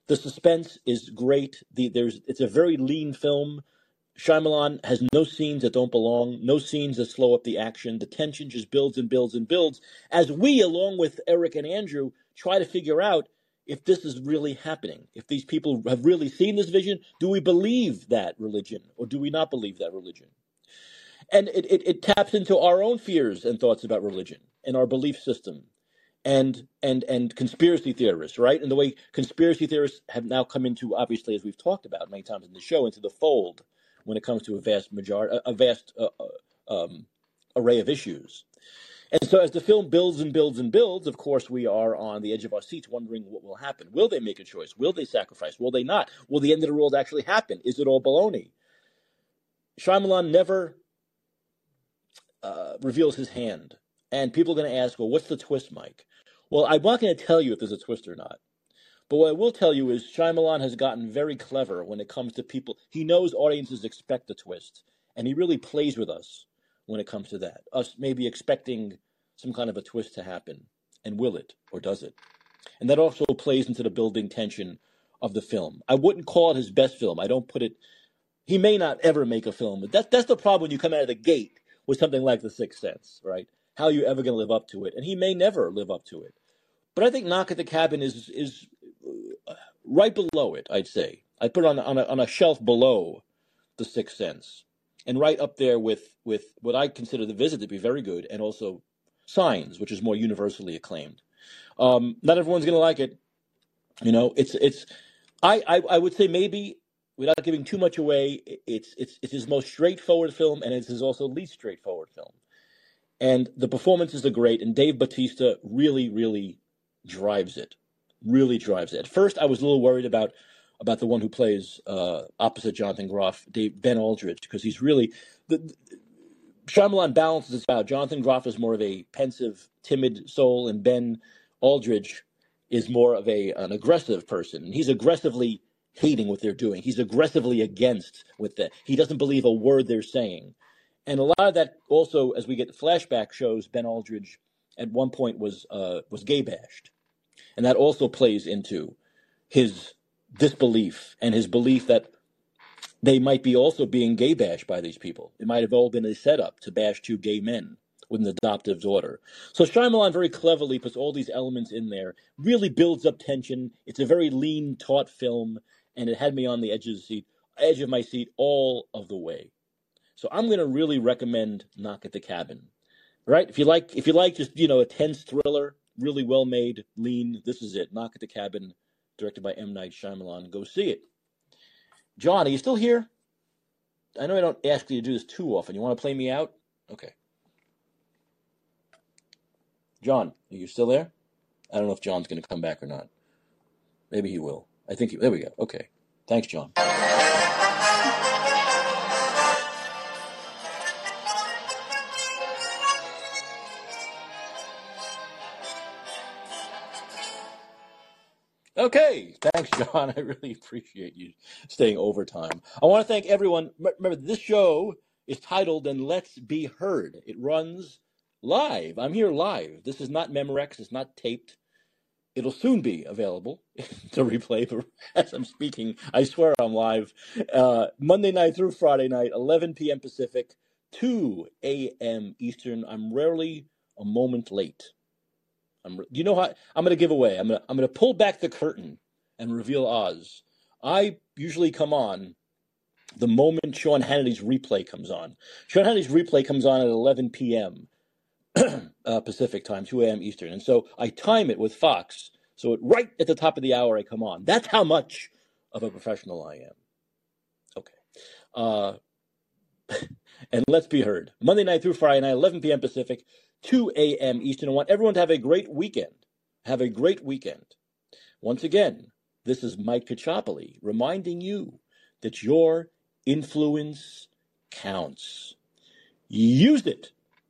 The suspense is great. It's a very lean film. Shyamalan has no scenes that don't belong, no scenes that slow up the action. The tension just builds and builds and builds as we, along with Eric and Andrew, try to figure out if this is really happening, if these people have really seen this vision. Do we believe that religion or do we not believe that religion? And it taps into our own fears and thoughts about religion and our belief system and conspiracy theorists, right? And the way conspiracy theorists have now come into, obviously, as we've talked about many times in the show, into the fold when it comes to a vast array of issues. And so as the film builds and builds and builds, of course, we are on the edge of our seats wondering what will happen. Will they make a choice? Will they sacrifice? Will they not? Will the end of the world actually happen? Is it all baloney? Shyamalan never reveals his hand. And people are going to ask, well, what's the twist, Mike? Well, I'm not going to tell you if there's a twist or not. But what I will tell you is Shyamalan has gotten very clever when it comes to people. He knows audiences expect a twist, and he really plays with us when it comes to that, us maybe expecting some kind of a twist to happen. And will it or does it? And that also plays into the building tension of the film. I wouldn't call it his best film. I don't put it – he may not ever make a film. But that's the problem when you come out of the gate with something like The Sixth Sense, right? How are you ever going to live up to it? And he may never live up to it. But I think Knock at the Cabin is right below it, I'd say. I'd put it on a shelf below The Sixth Sense. And right up there with what I consider The Visit to be very good, and also Signs, which is more universally acclaimed. Not everyone's going to like it, you know. I would say maybe without giving too much away, it's his most straightforward film, and it's his also least straightforward film. And the performances are great, and Dave Bautista really drives it, At first, I was a little worried about the one who plays opposite Jonathan Groff, Ben Aldridge, because he's really Shyamalan balances this out. Jonathan Groff is more of a pensive, timid soul, and Ben Aldridge is more of an aggressive person. And he's aggressively hating what they're doing. He's aggressively against with that. He doesn't believe a word they're saying. And a lot of that also, as we get flashback shows, Ben Aldridge at one point was gay bashed, and that also plays into his disbelief and his belief that they might be also being gay bashed by these people. It might have all been a setup to bash two gay men with an adoptive daughter. So Shyamalan very cleverly puts all these elements in there, really builds up tension. It's a very lean, taut film, and it had me on the edge of my seat all of the way. So I'm going to really recommend Knock at the Cabin, right? If you like just, you know, a tense thriller, really well made, lean, this is it. Knock at the Cabin, directed by M. Night Shyamalan. Go see it. John, are you still here? I know I don't ask you to do this too often. You want to play me out? Okay. John, are you still there? I don't know if John's going to come back or not. Maybe he will. I think he... There we go. Okay. Thanks, John. Okay, thanks, John. I really appreciate you staying overtime. I want to thank everyone. Remember, this show is titled "And Let's Be Heard." It runs live. I'm here live. This is not Memorex. It's not taped. It'll soon be available to replay. But as I'm speaking, I swear I'm live. Monday night through Friday night, 11 p.m. Pacific, 2 a.m. Eastern. I'm rarely a moment late. You know how I'm going to give away. I'm going to pull back the curtain and reveal Oz. I usually come on the moment Sean Hannity's replay comes on. Sean Hannity's replay comes on at 11 p.m. Pacific time, 2 a.m. Eastern. And so I time it with Fox. So right at the top of the hour, I come on. That's how much of a professional I am. Okay. And let's be heard. Monday night through Friday night, 11 p.m. Pacific, 2 a.m. Eastern. I want everyone to have a great weekend. Have a great weekend. Once again, this is Mike Cacciopoli reminding you that your influence counts. Use it.